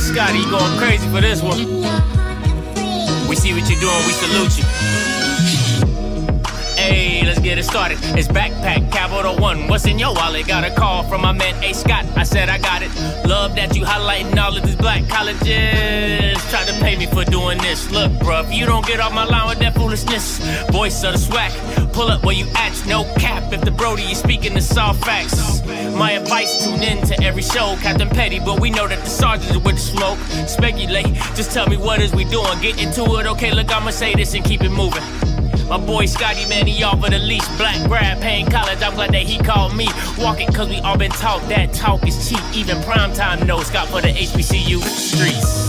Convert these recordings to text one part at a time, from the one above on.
Scotty going crazy for this one. We see what you're doing, we salute you. Hey, let's get it started. It's backpack, capital one. What's in your wallet? Got a call from my man A. Scott. I said I got it. Love that you highlighting all of these black colleges. Try to pay me for doing this. Look, bruv, you don't get off my line with that foolishness. Voice of the swag. Pull up where you at, no cap. If the Brody is speaking, it's all facts. My advice, tune in to every show, Captain Petty. But we know that the sergeant is with the smoke. Speculate, just tell me what is we doing. Get into it, okay, look, I'ma say this and keep it moving. My boy Scotty, man, he all for the leash. Black grab, paying college, I'm glad that he called me. Walking, cause we all been taught that talk is cheap. Even primetime knows Scott for the HBCU streets.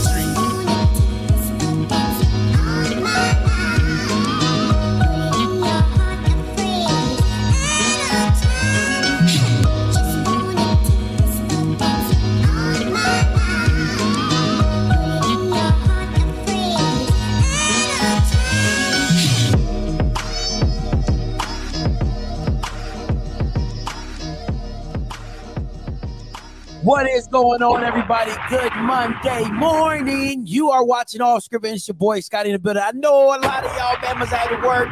What is going on, everybody? Good Monday morning. You are watching All Script, and it's your boy, Scotty in the building. I know a lot of y'all Bama's out of work,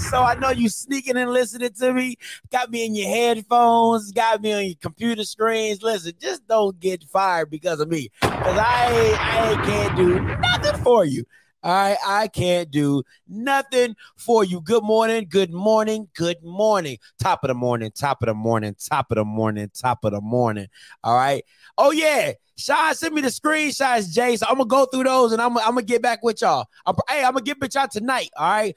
so I know you sneaking and listening to me. Got me in your headphones, got me on your computer screens. Listen, just don't get fired because of me, because I can't do nothing for you. All right, I can't do nothing for you. Good morning, good morning, good morning. Top of the morning, top of the morning, top of the morning, top of the morning. All right. Oh, yeah. Sean sent me the screenshots, Jay. So I'm going to go through those and I'm going to get back with y'all. I'm going to get with y'all tonight. All right.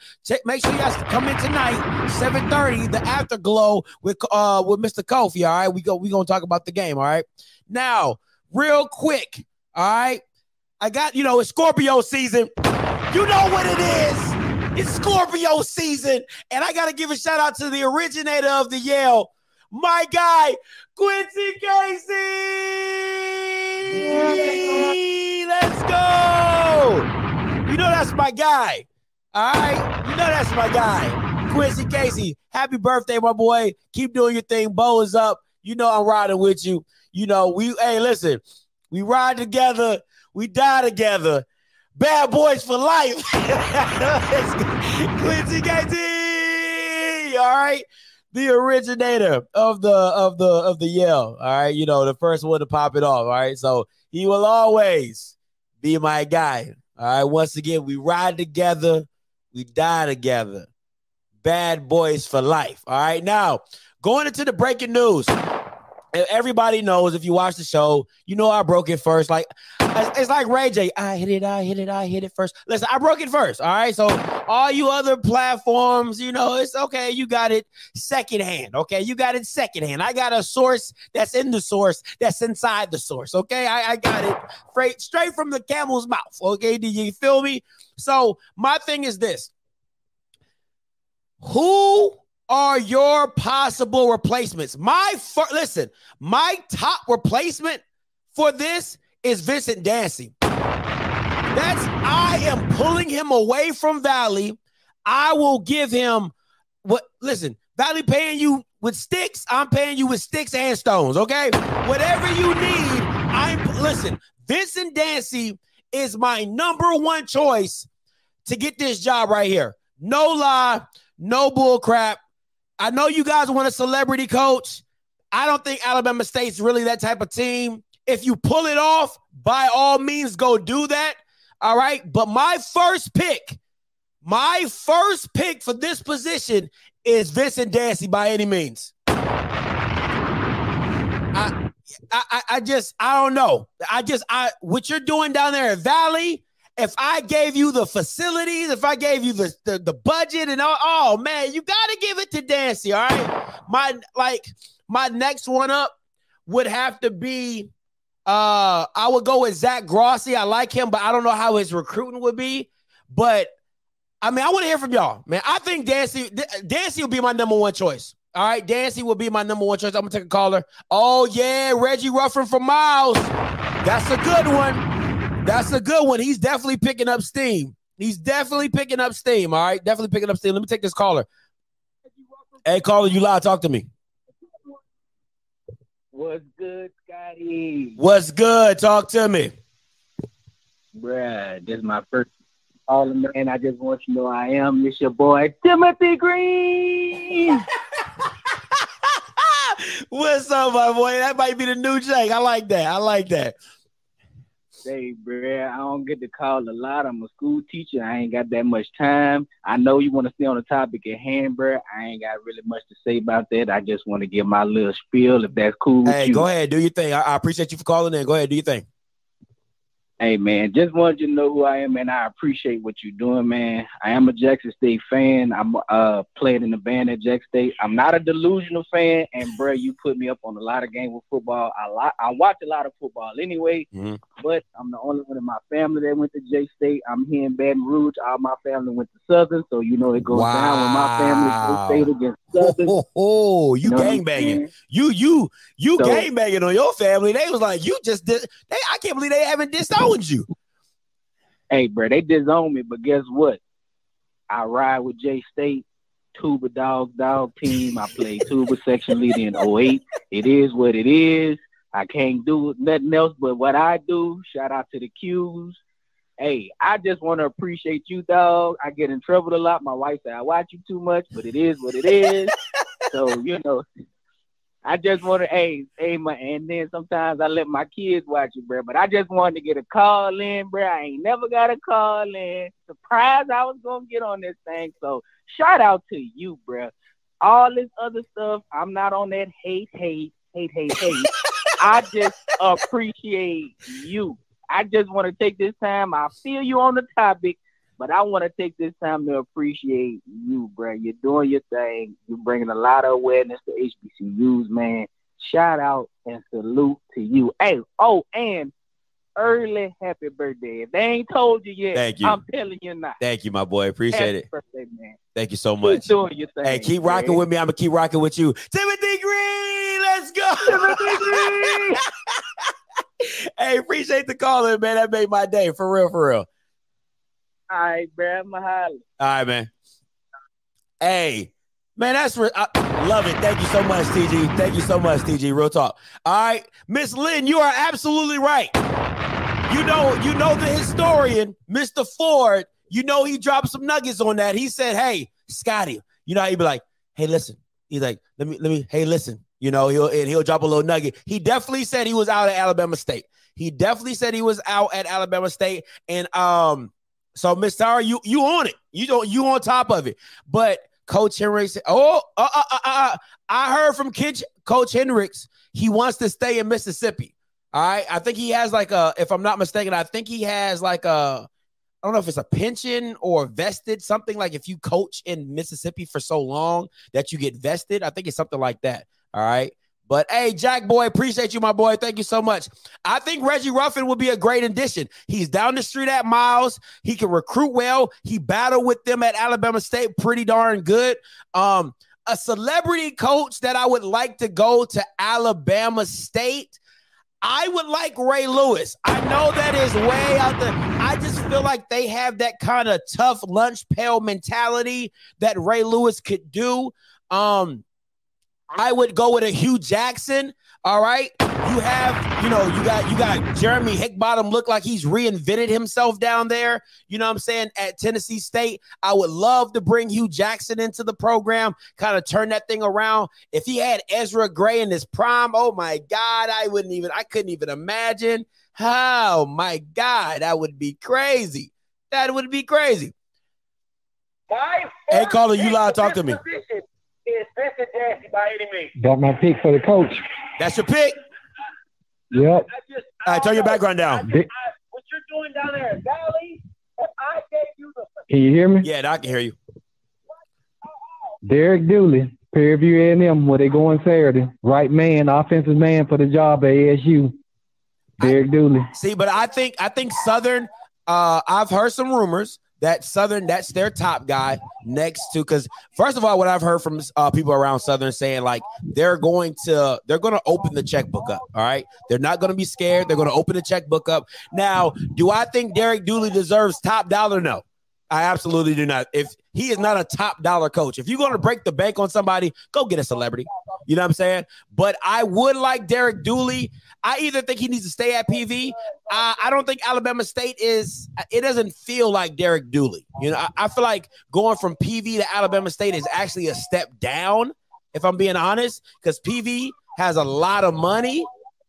Make sure you guys come in tonight, 7:30, the afterglow with Mr. Kofi. All right. We're going to talk about the game. All right. Now, real quick. All right. I got, you know, it's Scorpio season. You know what it is. It's Scorpio season. And I got to give a shout out to the originator of the Yale, my guy, Quincy Casey. Let's go. You know that's my guy. All right? You know that's my guy, Quincy Casey. Happy birthday, my boy. Keep doing your thing. Bo is up. You know I'm riding with you. You know, hey, listen, we ride together. We die together. Bad boys for life. Quincy KT. All right. The originator of the Yale. All right. You know, the first one to pop it off. All right. So he will always be my guy. All right. Once again, we ride together. We die together. Bad boys for life. All right. Now, going into the breaking news. Everybody knows, if you watch the show, you know I broke it first. Like, it's like Ray J. I hit it first. Listen, I broke it first. All right. So all you other platforms, you know, it's okay. You got it secondhand. Okay. You got it secondhand. I got a source that's in the source that's inside the source. Okay. I got it straight from the camel's mouth. Okay. Do you feel me? So my thing is this. Who are your possible replacements? My top replacement for this is Vincent Dancy. I am pulling him away from Valley. I will give him what, listen, Valley paying you with sticks. I'm paying you with sticks and stones, okay? Whatever you need, listen, Vincent Dancy is my number one choice to get this job right here. No lie, no bull crap. I know you guys want a celebrity coach. I don't think Alabama State's really that type of team. If you pull it off, by all means, go do that. All right. But my first pick for this position is Vincent Dancy by any means. I don't know. What you're doing down there at Valley, if I gave you the facilities, if I gave you the budget and all, oh man, you got to give it to Dancy. All right. My next one up would have to be, I would go with Zach Grossi. I like him, but I don't know how his recruiting would be. But, I mean, I want to hear from y'all. Man, I think Dancy will be my number one choice. All right? Dancy will be my number one choice. I'm going to take a caller. Oh, yeah, Reggie Ruffin from Miles. That's a good one. That's a good one. He's definitely picking up steam. All right? Definitely picking up steam. Let me take this caller. Hey, caller, you loud. Talk to me. What's good, Scotty? What's good? Talk to me. bruh, this is my first All-American. I just want you to know I am. It's your boy, Timothy Green. What's up, my boy? That might be the new Jake. I like that. I like that. Hey, bruh, I don't get to call a lot. I'm a school teacher. I ain't got that much time. I know you want to stay on the topic at hand, bruh. I ain't got really much to say about that. I just want to give my little spiel, if that's cool with you. Hey, go ahead. Do your thing. I appreciate you for calling in. Go ahead. Do your thing. Hey, man, just wanted you to know who I am, and I appreciate what you're doing, man. I am a Jackson State fan. I'm played in the band at Jackson State. I'm not a delusional fan, and, bro, you put me up on a lot of games with football. I watch a lot of football anyway, but I'm the only one in my family that went to Jackson State. I'm here in Baton Rouge. All my family went to Southern, so you know it goes down with my family. State against Southern. Oh, you gangbanging. You gangbanging on your family. They was like, you just did. I can't believe they haven't disowned you. Hey, bro, they disown me, but guess what? I ride with J State, Tuba dog team. I play Tuba section leader in 08. It is what it is. I can't do nothing else but what I do. Shout out to the Q's. Hey, I just want to appreciate you, dog. I get in trouble a lot. My wife said I watch you too much, but it is what it is. So, you know, I just want to, and then sometimes I let my kids watch it, bro. But I just wanted to get a call in, bro. I ain't never got a call in. Surprised I was going to get on this thing. So shout out to you, bro. All this other stuff, I'm not on that hate. I just appreciate you. I just want to take this time. I feel you on the topic, but I want to take this time to appreciate you, bro. You're doing your thing. You're bringing a lot of awareness to HBCUs, man. Shout out and salute to you. Hey, oh, and early happy birthday. If they ain't told you yet, thank you. I'm telling you now. Thank you, my boy. Appreciate it. Happy birthday, man. Thank you so much. Keep doing your thing. Hey, keep rocking with me. I'm going to keep rocking with you. Timothy Green, let's go. Timothy Green. Hey, appreciate the call, man. That made my day, for real, for real. All right, bro. I'm a holler. All right, man. Hey, man, that's I love it. Thank you so much, TG. Thank you so much, TG. Real talk. All right, Miss Lynn, you are absolutely right. You know the historian, Mr. Ford. You know he dropped some nuggets on that. He said, "Hey, Scotty," you know how he'd be like, "Hey, listen." He's like, "Let me, hey, listen." You know, he'll drop a little nugget. He definitely said he was out at Alabama State. And so, Miss Sarah, you on it. You on top of it. But Coach Hendricks, I heard from Coach Hendricks, he wants to stay in Mississippi. All right. I think he has if I'm not mistaken, I don't know if it's a pension or vested, something like if you coach in Mississippi for so long that you get vested. I think it's something like that. All right. But, hey, Jack boy, appreciate you, my boy. Thank you so much. I think Reggie Ruffin would be a great addition. He's down the street at Miles. He can recruit well. He battled with them at Alabama State pretty darn good. A celebrity coach that I would like to go to Alabama State, I would like Ray Lewis. I know that is way out there. I just feel like they have that kind of tough lunch pail mentality that Ray Lewis could do. I would go with a Hugh Jackson. All right. You have, you got Jeremy Hickbottom look like he's reinvented himself down there. You know what I'm saying? At Tennessee State, I would love to bring Hugh Jackson into the program, kind of turn that thing around. If he had Ezra Gray in his prime, oh my God, I couldn't even imagine. Oh my God, that would be crazy. That would be crazy. Hey, caller, you loud, talk to me. It's Vincent Dancy by any means. Got my pick for the coach. That's your pick? Yep. All right, turn your background down. What you're doing down there at Valley, if I gave you the... Can you hear me? Yeah, I can hear you. Derek Dooley, Prairie View A&M, where they going Saturday. Right man, offensive man for the job at ASU. Derek Dooley. See, but I think Southern, I've heard some rumors. That Southern, that's their top guy next to, because first of all, what I've heard from people around Southern saying, like, they're going to open the checkbook up. All right. They're not going to be scared. They're going to open the checkbook up. Now, do I think Derek Dooley deserves top dollar? No, I absolutely do not. If he is not a top dollar coach, if you're going to break the bank on somebody, go get a celebrity. You know what I'm saying? But I would like Derek Dooley. I either think he needs to stay at PV. I don't think Alabama State is – it doesn't feel like Derek Dooley. You know, I feel like going from PV to Alabama State is actually a step down, if I'm being honest, because PV has a lot of money.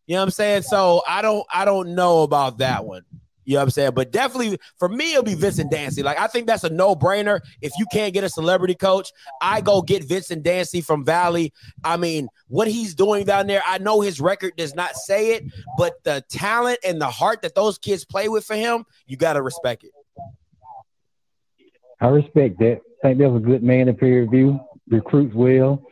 You know what I'm saying? So I don't know about that one. You know what I'm saying? But definitely, for me, it'll be Vincent Dancy. Like, I think that's a no-brainer. If you can't get a celebrity coach, I go get Vincent Dancy from Valley. I mean, what he's doing down there, I know his record does not say it, but the talent and the heart that those kids play with for him, you got to respect it. I respect that. I think that was a good man in Prairie View. Recruits well.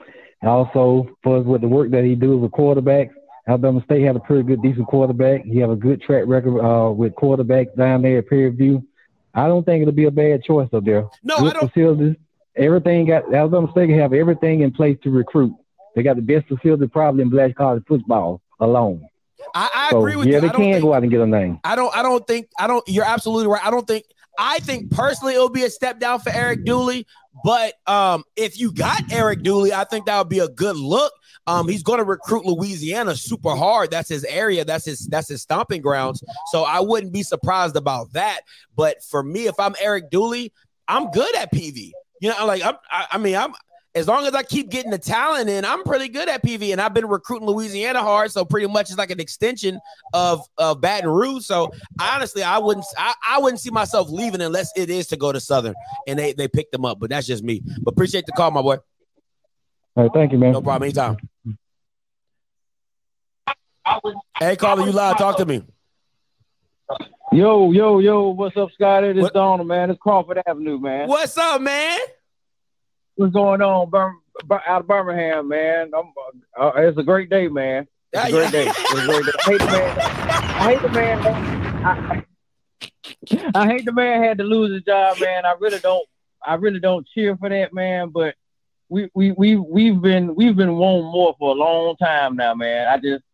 And also, for us, with the work that he does with quarterbacks, Alabama State had a pretty good, decent quarterback. He have a good track record with quarterbacks down there at Prairie View. I don't think it'll be a bad choice up there. No, good facilities. Everything got Alabama State can have everything in place to recruit. They got the best facility probably in black college football alone. I agree with you. Yeah, they can go out and get a name. I don't think you're absolutely right. I think personally it'll be a step down for Eric Dooley. But if you got Eric Dooley, I think that would be a good look. He's going to recruit Louisiana super hard. That's his area. That's his stomping grounds. So I wouldn't be surprised about that. But for me, if I'm Eric Dooley, I'm good at PV. You know, like I mean, as long as I keep getting the talent in, I'm pretty good at PV. And I've been recruiting Louisiana hard, so pretty much it's like an extension of Baton Rouge. So honestly, I wouldn't see myself leaving unless it is to go to Southern and they picked them up. But that's just me. But appreciate the call, my boy. All right, thank you, man. No problem. Anytime. Hey, caller, you live. Talk to me. Yo. What's up, Scotty? This is Donald, man. It's Crawford Avenue, man. What's up, man? What's going on out of Birmingham, man? It's a great day, man. It's a great day. I hate the man had to lose his job, man. I really don't cheer for that, man. But we've been wanting more for a long time now, man. I just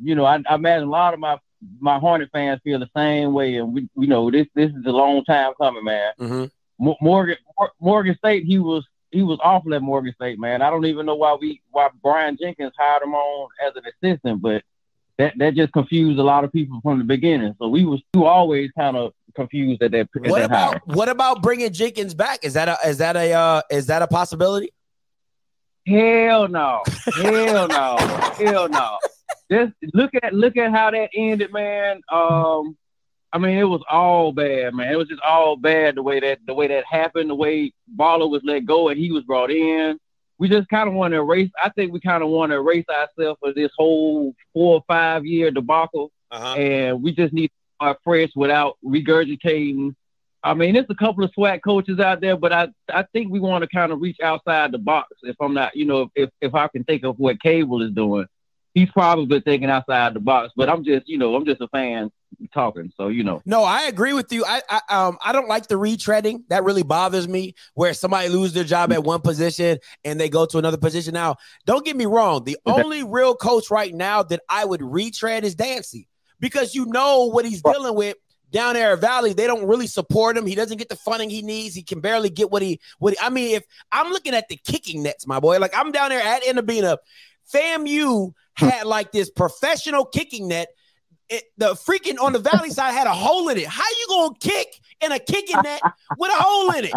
you know, I imagine a lot of my Hornet fans feel the same way, and we, you know, this is a long time coming, man. Mm-hmm. Morgan State, he was awful at Morgan State, man. I don't even know why Brian Jenkins hired him on as an assistant, but that just confused a lot of people from the beginning. So we were always kind of confused at that. What about bringing Jenkins back? Is that a possibility? Hell no! Hell no! Hell no! Just look at how that ended, man. I mean, it was all bad, man. It was just all bad the way that happened, the way Baller was let go and he was brought in. We just kind of want to erase. I think we kind of want to erase ourselves for this whole 4 or 5 year debacle, and we just need to start fresh without regurgitating. I mean, there's a couple of SWAT coaches out there, but I think we want to kind of reach outside the box. If I'm not, you know, if I can think of what Cable is doing, he's probably thinking outside the box. But I'm just a fan talking, so you know. No, I agree with you. I don't like the retreading. That really bothers me, where somebody loses their job at one position and they go to another position. Now, don't get me wrong. The only real coach right now that I would retread is Dancy, because you know what he's dealing with down there at Valley. They don't really support him. He doesn't get the funding he needs. He can barely get what he I mean, if I'm looking at the kicking nets, my boy, like I'm down there at Indabena, FAMU had like this professional kicking net. The freaking on the Valley side had a hole in it. How you gonna kick in a kicking net with a hole in it?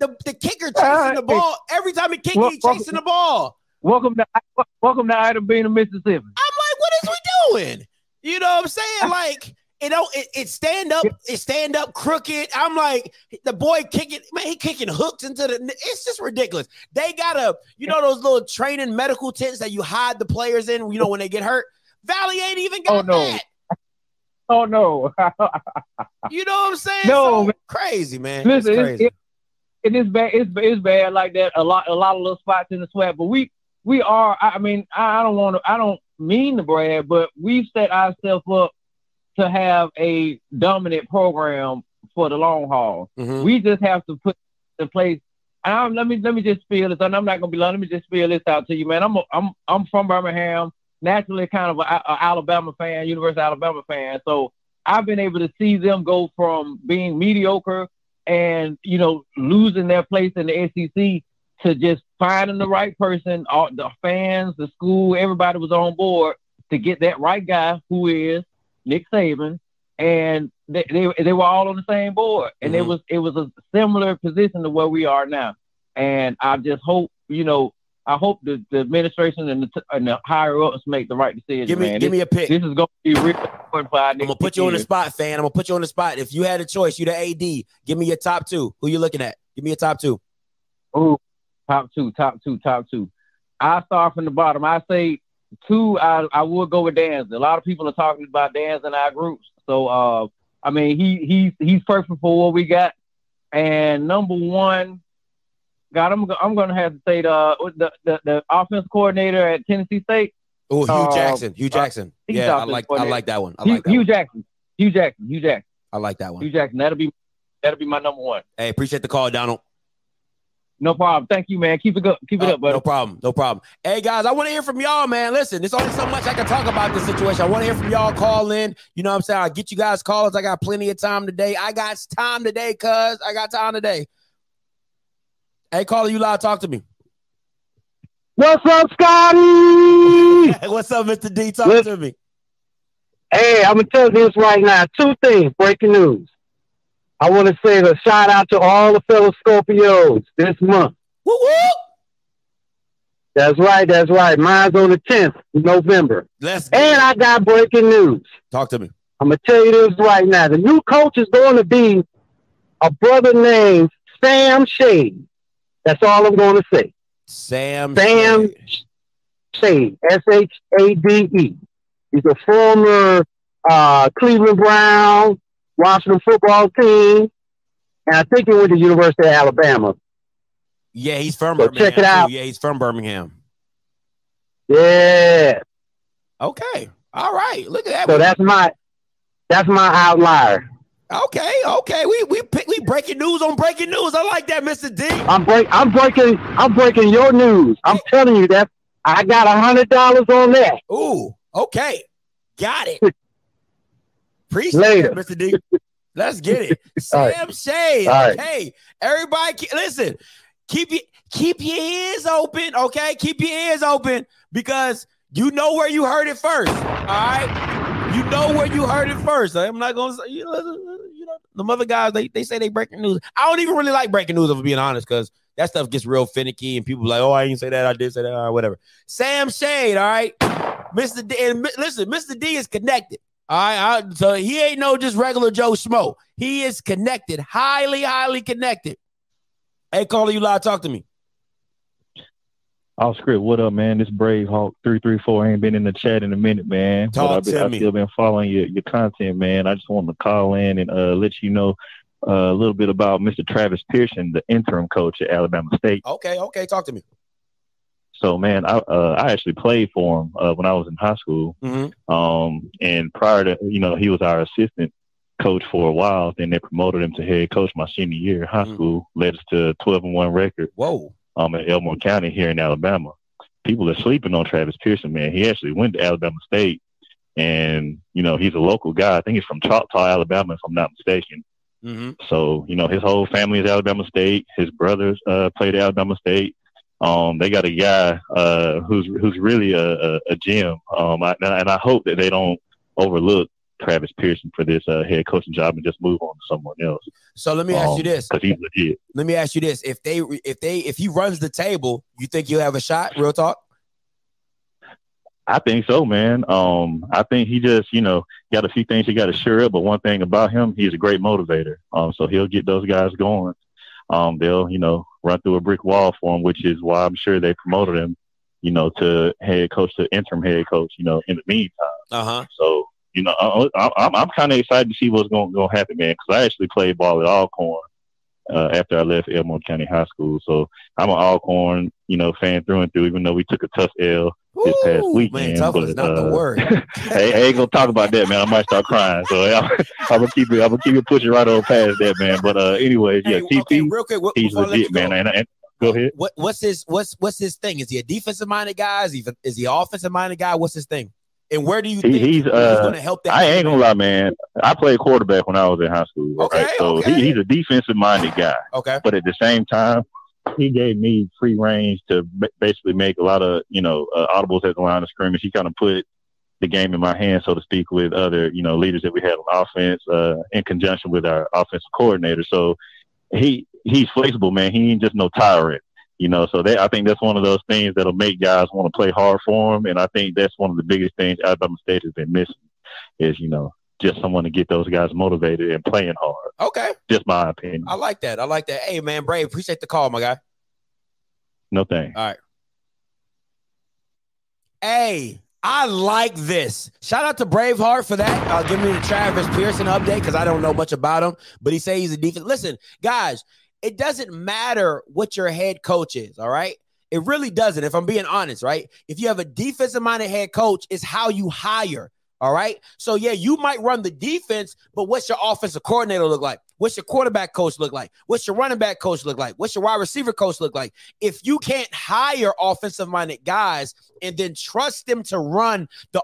The kicker chasing the ball every time he kicks. He's chasing the ball. Welcome to Idabena, Mississippi. I'm like, what is we doing? You know what I'm saying? Like, you know, it's stand up crooked. I'm like, the boy kicking, man, he kicking hooks into the, it's just ridiculous. They got a, you know, those little training medical tents that you hide the players in, you know, when they get hurt. Valley ain't even got that. Oh, no. You know what I'm saying? No. So, crazy, man. Listen, it's crazy. It is bad. It's bad like that. A lot of little spots in the sweat, but we are, I mean, I don't mean to brag, but we've set ourselves up to have a dominant program for the long haul. Mm-hmm. We just have to put in place. Let me just spill this. And I'm not gonna be long. Let me just spill this out to you, man. I'm from Birmingham, naturally kind of a Alabama fan, University of Alabama fan. So I've been able to see them go from being mediocre and, you know, losing their place in the SEC to just finding the right person. All the fans, the school, everybody was on board to get that right guy, who is Nick Saban, and they were all on the same board, and mm-hmm. it was a similar position to where we are now. And I just hope, I hope the administration and the higher ups make the right decision. Give me a pick. This is going to be real important for our next. I'm gonna put you on the spot, fan. I'm gonna put you on the spot. If you had a choice, you the AD. Give me your top two. Who you looking at? Give me your top two. Oh, top two. I start from the bottom. I say two. I would go with Danz. A lot of people are talking about Danz in our groups. So he's perfect for what we got. And number one. God, I'm going to have to say the offense coordinator at Tennessee State. Oh, Hugh Jackson. Yeah, I like that one. Hugh Jackson. I like that one. Hugh Jackson. That'll be my number one. Hey, appreciate the call, Donald. No problem. Thank you, man. Keep it up, buddy. No problem. Hey, guys, I want to hear from y'all, man. Listen, there's only so much I can talk about this situation. I want to hear from y'all. Call in. You know what I'm saying? I'll get you guys callers. I got plenty of time today. Hey, caller, you live. Talk to me. What's up, Scotty? What's up, Mr. D? Talk to me. Hey, I'm going to tell you this right now. Two things, breaking news. I want to say a shout out to all the fellow Scorpios this month. Woo woo! That's right. Mine's on the 10th of November. And I got breaking news. Talk to me. I'm going to tell you this right now. The new coach is going to be a brother named Sam Shade. That's all I'm going to say. Sam Shade, S-H-A-D-E. He's a former Cleveland Brown, Washington football team, and I think he went to the University of Alabama. Yeah, he's from Birmingham. Check it out. Yeah, he's from Birmingham. Yeah. Okay. All right. Look at that. So that's my outlier. Okay. We breaking news on breaking news. I like that, Mr. D. I'm breaking your news. I'm telling you that I got $100 on that. Ooh, okay, got it. Appreciate it, Mr. D. Let's get it. Sam Shade. Right. Okay, everybody, listen. Keep your ears open. Okay, keep your ears open because you know where you heard it first. All right. You know where you heard it first. I'm not going to say, the mother guys, they say they breaking news. I don't even really like breaking news, if I'm being honest, because that stuff gets real finicky and people be like, oh, I didn't say that. I did say that. All right, whatever. Sam Shade, all right? Mr. D, and listen, Mr. D is connected. All right? So he ain't no just regular Joe Schmo. He is connected, highly, highly connected. Hey, caller, you live. Talk to me. Off script, what up, man? This Bravehawk 334 ain't been in the chat in a minute, man. I've still been following your content, man. I just wanted to call in and let you know a little bit about Mr. Travis Pearson, the interim coach at Alabama State. Okay, talk to me. So, man, I actually played for him when I was in high school, mm-hmm. And prior to he was our assistant coach for a while. Then they promoted him to head coach my senior year in high mm-hmm. school, led us to a 12-1 record. Whoa. In Elmore County here in Alabama. People are sleeping on Travis Pearson, man. He actually went to Alabama State, and, he's a local guy. I think he's from Choctaw, Alabama, if I'm not mistaken. Mm-hmm. So, his whole family is Alabama State. His brothers played at Alabama State. They got a guy who's really a gem, and I hope that they don't overlook Travis Pearson for this head coaching job and just move on to someone else. So let me ask you this. Because he's legit. Let me ask you this. If he runs the table, you think you'll have a shot? Real talk? I think so, man. I think he just, got a few things he got to shore up, but one thing about him, he's a great motivator. So he'll get those guys going. They'll, run through a brick wall for him, which is why I'm sure they promoted him, to head coach, to interim head coach, in the meantime. Uh-huh. So, I'm kind of excited to see what's going to happen, man, because I actually played ball at Alcorn after I left Elmore County High School. So I'm an Alcorn, fan through and through, even though we took a tough L this past weekend. Man, tough is not the word. I ain't going to talk about that, man. I might start crying. So I'm going to keep it pushing right on past that, man. But anyways, yeah, TP, okay, real quick, he's legit, man. And go ahead. What's his thing? Is he a defensive-minded guy? Is he an offensive-minded guy? What's his thing? And where do you think he's going to help that? I ain't going to lie, man. I played quarterback when I was in high school. Okay, right? So he's a defensive-minded guy. Okay. But at the same time, he gave me free range to basically make a lot of, audibles at the line of scrimmage. He kind of put the game in my hands, so to speak, with other, leaders that we had on offense, in conjunction with our offensive coordinator. So he's flexible, man. He ain't just no tyrant, so I think that's one of those things that'll make guys want to play hard for him. And I think that's one of the biggest things Alabama State has been missing is, just someone to get those guys motivated and playing hard. Okay. Just my opinion. I like that. Hey, man, Brave, appreciate the call, my guy. No thanks. All right. Hey, I like this. Shout out to Braveheart for that. Give me the Travis Pearson update because I don't know much about him, but he says he's a defense. Listen, guys, it doesn't matter what your head coach is, all right? It really doesn't, if I'm being honest, right? If you have a defensive-minded head coach, it's how you hire. All right. So, yeah, you might run the defense, but what's your offensive coordinator look like? What's your quarterback coach look like? What's your running back coach look like? What's your wide receiver coach look like? If you can't hire offensive-minded guys and then trust them to run the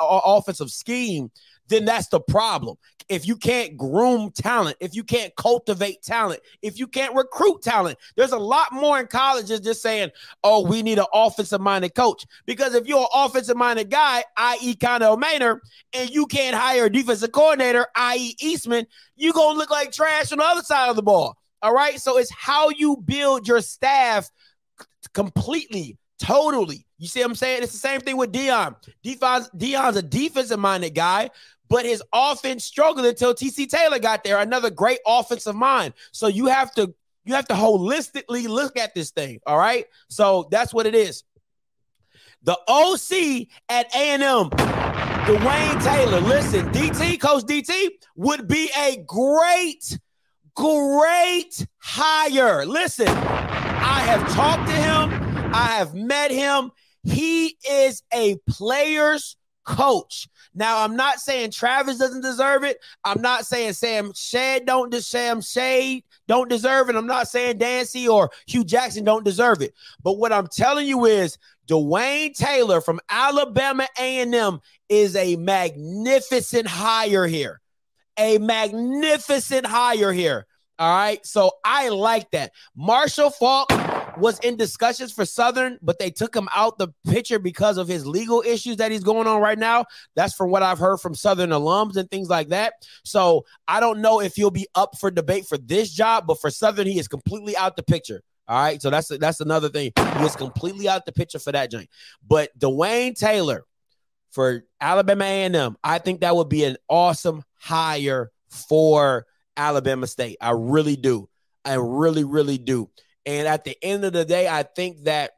offensive scheme, then that's the problem. If you can't groom talent, if you can't cultivate talent, if you can't recruit talent, there's a lot more in colleges just saying, oh, we need an offensive-minded coach. Because if you're an offensive-minded guy, i.e. Connell Maynor, and you can't hire a defensive coordinator, i.e. Eastman, you're going to look like trash on the other side of the ball. All right? So it's how you build your staff completely, totally. You see what I'm saying? It's the same thing with Deion. Deion's a defensive-minded guy, but his offense struggled until TC Taylor got there, another great offensive mind. So you have to holistically look at this thing, all right? So that's what it is. The OC at A&M, Dwayne Taylor, listen, Coach DT would be a great hire. Listen, I have talked to him. I have met him. He is a player's coach. Now, I'm not saying Travis doesn't deserve it. I'm not saying Sam Shade don't deserve it. I'm not saying Dancy or Hugh Jackson don't deserve it. But what I'm telling you is Dwayne Taylor from Alabama A&M is a magnificent hire here. All right? So I like that. Marshall Falk was in discussions for Southern, but they took him out the picture because of his legal issues that he's going on right now. That's from what I've heard from Southern alums and things like that. So I don't know if he'll be up for debate for this job, but for Southern, he is completely out the picture. All right. So that's another thing. He is completely out the picture for that joint. But Dwayne Taylor for Alabama A&M, I think that would be an awesome hire for Alabama State. I really do. I really, really do. And at the end of the day, I think that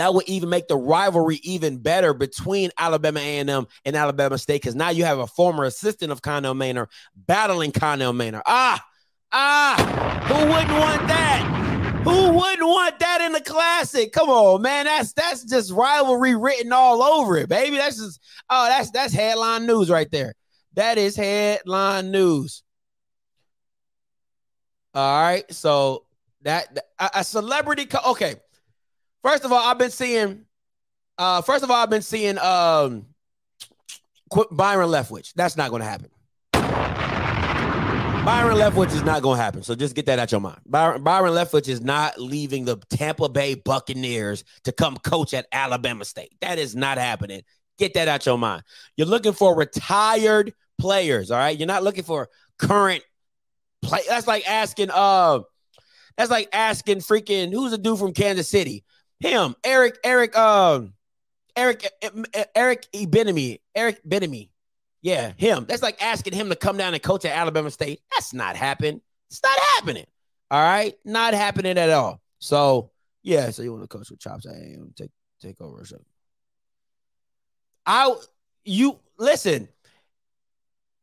would even make the rivalry even better between Alabama A&M and Alabama State, because now you have a former assistant of Connell Maynor battling Connell Maynor. Who wouldn't want that? Who wouldn't want that in the classic? Come on, man. That's just rivalry written all over it, baby. That's just that's headline news right there. That is headline news. All right, so. A celebrity. Okay. First of all, I've been seeing Byron Leftwich. That's not going to happen. Byron Leftwich is not going to happen. So just get that out your mind. Byron Leftwich is not leaving the Tampa Bay Buccaneers to come coach at Alabama State. That is not happening. Get that out your mind. You're looking for retired players. All right. You're not looking for current play. That's like asking, freaking, who's the dude from Kansas City? Him, Eric Bieniemy. Yeah, him. That's like asking him to come down and coach at Alabama State. That's not happening. It's not happening. All right? Not happening at all. So, yeah, so you want to coach with chops. Hey, take over or something. Listen,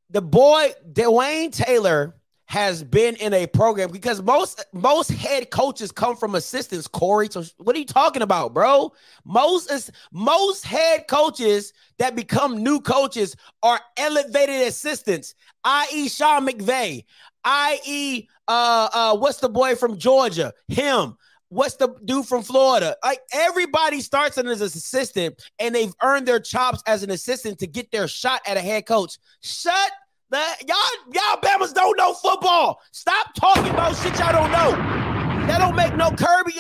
the boy, Dwayne Taylor, has been in a program because most head coaches come from assistants, Corey. So what are you talking about, bro? Most head coaches that become new coaches are elevated assistants, i.e. Sean McVay, i.e. What's the boy from Georgia? Him. What's the dude from Florida? Like, everybody starts in as an assistant, and they've earned their chops as an assistant to get their shot at a head coach. Shut Y'all Bammers don't know football. Stop talking about shit y'all don't know. That don't make no Kirby.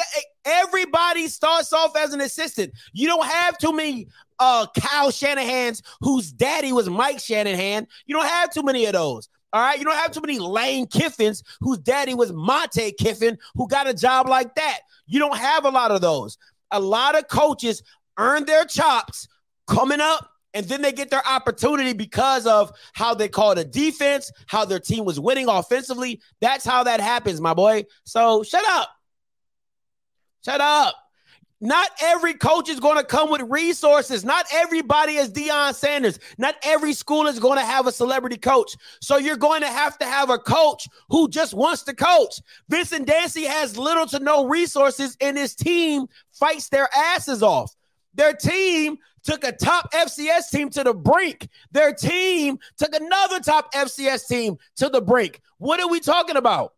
Everybody starts off as an assistant. You don't have too many Kyle Shanahan's whose daddy was Mike Shanahan. You don't have too many of those. All right. You don't have too many Lane Kiffins whose daddy was Monte Kiffin, who got a job like that. You don't have a lot of those. A lot of coaches earn their chops coming up, and then they get their opportunity because of how they called a defense, how their team was winning offensively. That's how that happens, my boy. So shut up. Shut up. Not every coach is going to come with resources. Not everybody is Deion Sanders. Not every school is going to have a celebrity coach. So you're going to have a coach who just wants to coach. Vincent Dancy has little to no resources, and his team fights their asses off. Their team took a top FCS team to the brink. Their team took another top FCS team to the brink. What are we talking about?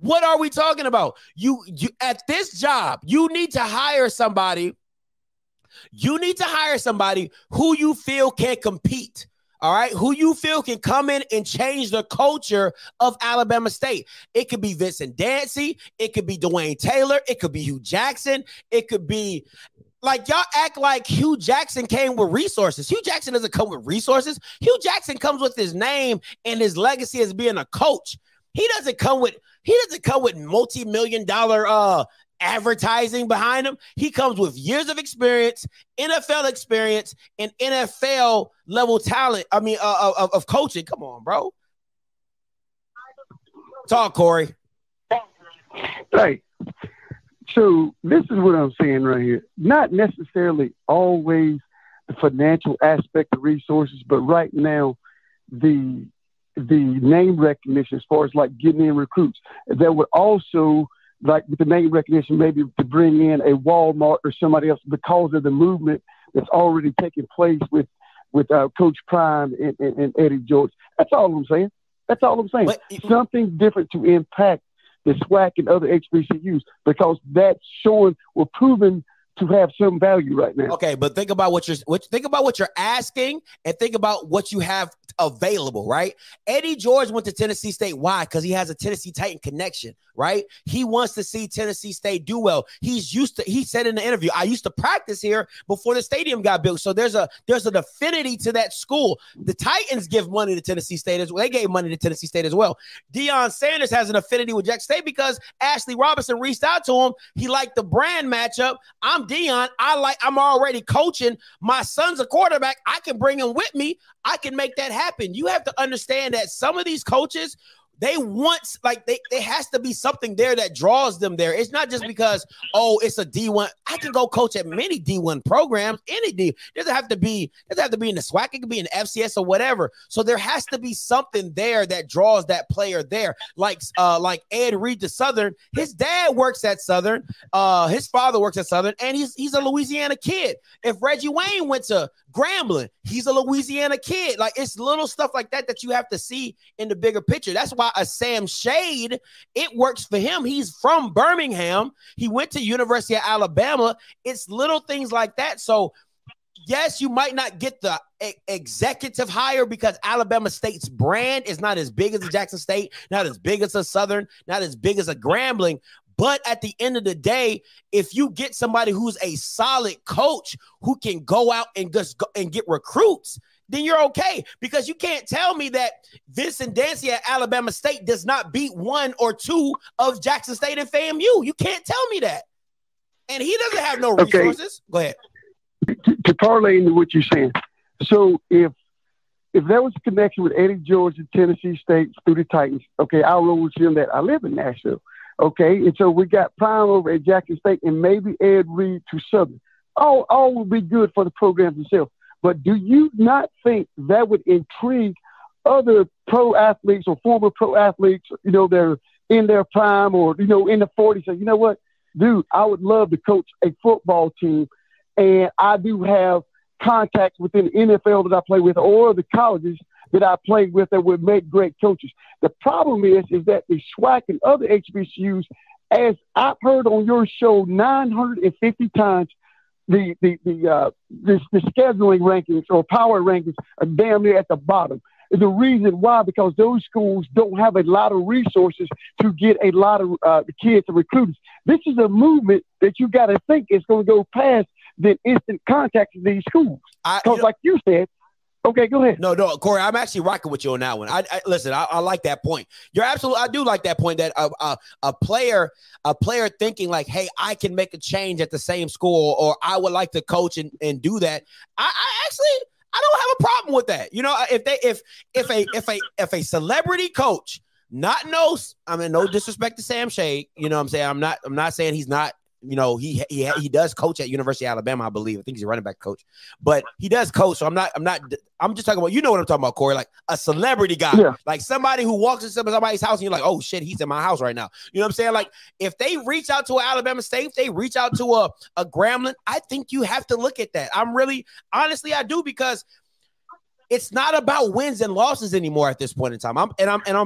What are we talking about? You at this job, you need to hire somebody. You need to hire somebody who you feel can compete. All right, who you feel can come in and change the culture of Alabama State. It could be Vincent Dancy. It could be Dwayne Taylor. It could be Hugh Jackson. It could be, like, y'all act like Hugh Jackson came with resources. Hugh Jackson doesn't come with resources. Hugh Jackson comes with his name and his legacy as being a coach. He doesn't come with multi-million-dollar advertising behind him. He comes with years of experience, NFL experience, and NFL level talent. I mean, of coaching. Come on, bro. Talk, Corey. Right. So this is what I'm saying right here. Not necessarily always the financial aspect of resources, but right now the name recognition as far as like getting in recruits. That would also, like with the name recognition, maybe to bring in a Walmart or somebody else because of the movement that's already taking place with Coach Prime and Eddie George. That's all I'm saying. That's all I'm saying. Something different to impact the SWAC and other HBCUs, because that's showing or proving to have some value right now. Okay, but think about what you're asking, and think about what you have available, right? Eddie George went to Tennessee State. Why? Because he has a Tennessee Titan connection, right? He wants to see Tennessee State do well. He said in the interview, I used to practice here before the stadium got built. So there's an affinity to that school. The Titans give money to Tennessee State as well. They gave money to Tennessee State as well. Deion Sanders has an affinity with Jackson State because Ashley Robinson reached out to him. He liked the brand matchup. I'm already coaching. My son's a quarterback. I can bring him with me. I can make that happen. You have to understand that some of these coaches, they want, like, there has to be something there that draws them there. It's not just because, oh, it's a D1. I can go coach at many D1 programs, any D. It doesn't have to be in the SWAC. It could be in the FCS or whatever. So there has to be something there that draws that player there. Like Ed Reed to Southern. His dad works at Southern. His father works at Southern, and he's a Louisiana kid. If Reggie Wayne went to Grambling, he's a Louisiana kid. Like, it's little stuff like that that you have to see in the bigger picture. That's why a Sam Shade, it works for him. He's from Birmingham. He went to University of Alabama. It's little things like that. So yes, you might not get the executive hire because Alabama State's brand is not as big as a Jackson State, not as big as a Southern, not as big as a Grambling. But at the end of the day, if you get somebody who's a solid coach who can go out and just go and get recruits, then you're okay, because you can't tell me that Vincent Dancy at Alabama State does not beat one or two of Jackson State and FAMU. You can't tell me that. And he doesn't have no resources. Go ahead. To parlay into what you're saying. So if there was a connection with Eddie George and Tennessee State through the Titans, okay, I'll roll with him that I live in Nashville. Okay, and so we got Prime over at Jackson State and maybe Ed Reed to Southern. All will be good for the program themselves. But do you not think that would intrigue other pro athletes or former pro athletes, you know, they're in their prime or, you know, in the 40s, say, you know what, dude, I would love to coach a football team, and I do have contacts within the NFL that I play with or the colleges that I played with that would make great coaches. The problem is that the SWAC and other HBCUs, as I've heard on your show 950 times, the scheduling rankings or power rankings are damn near at the bottom. The reason why, because those schools don't have a lot of resources to get a lot of kids and recruiters. This is a movement that you got to think is going to go past the instant contact of these schools. Because like you said, okay, go ahead. No, Corey, I'm actually rocking with you on that one. I like that point. You're absolutely. I do like that point that a player thinking like, hey, I can make a change at the same school, or I would like to coach and do that. I don't have a problem with that. You know, if a celebrity coach not knows, I mean, no disrespect to Sam Shade. You know what I'm saying? I'm not saying he's not. You know, he does coach at University of Alabama, I believe. I think he's a running back coach, but he does coach. So I'm just talking about, you know what I'm talking about, Corey, like a celebrity guy, yeah. Like somebody who walks into somebody's house and you're like, oh shit, he's in my house right now. You know what I'm saying? Like if they reach out to Alabama State, if they reach out to a Grambling, I think you have to look at that. I'm really, honestly, I do, because it's not about wins and losses anymore at this point in time. I'm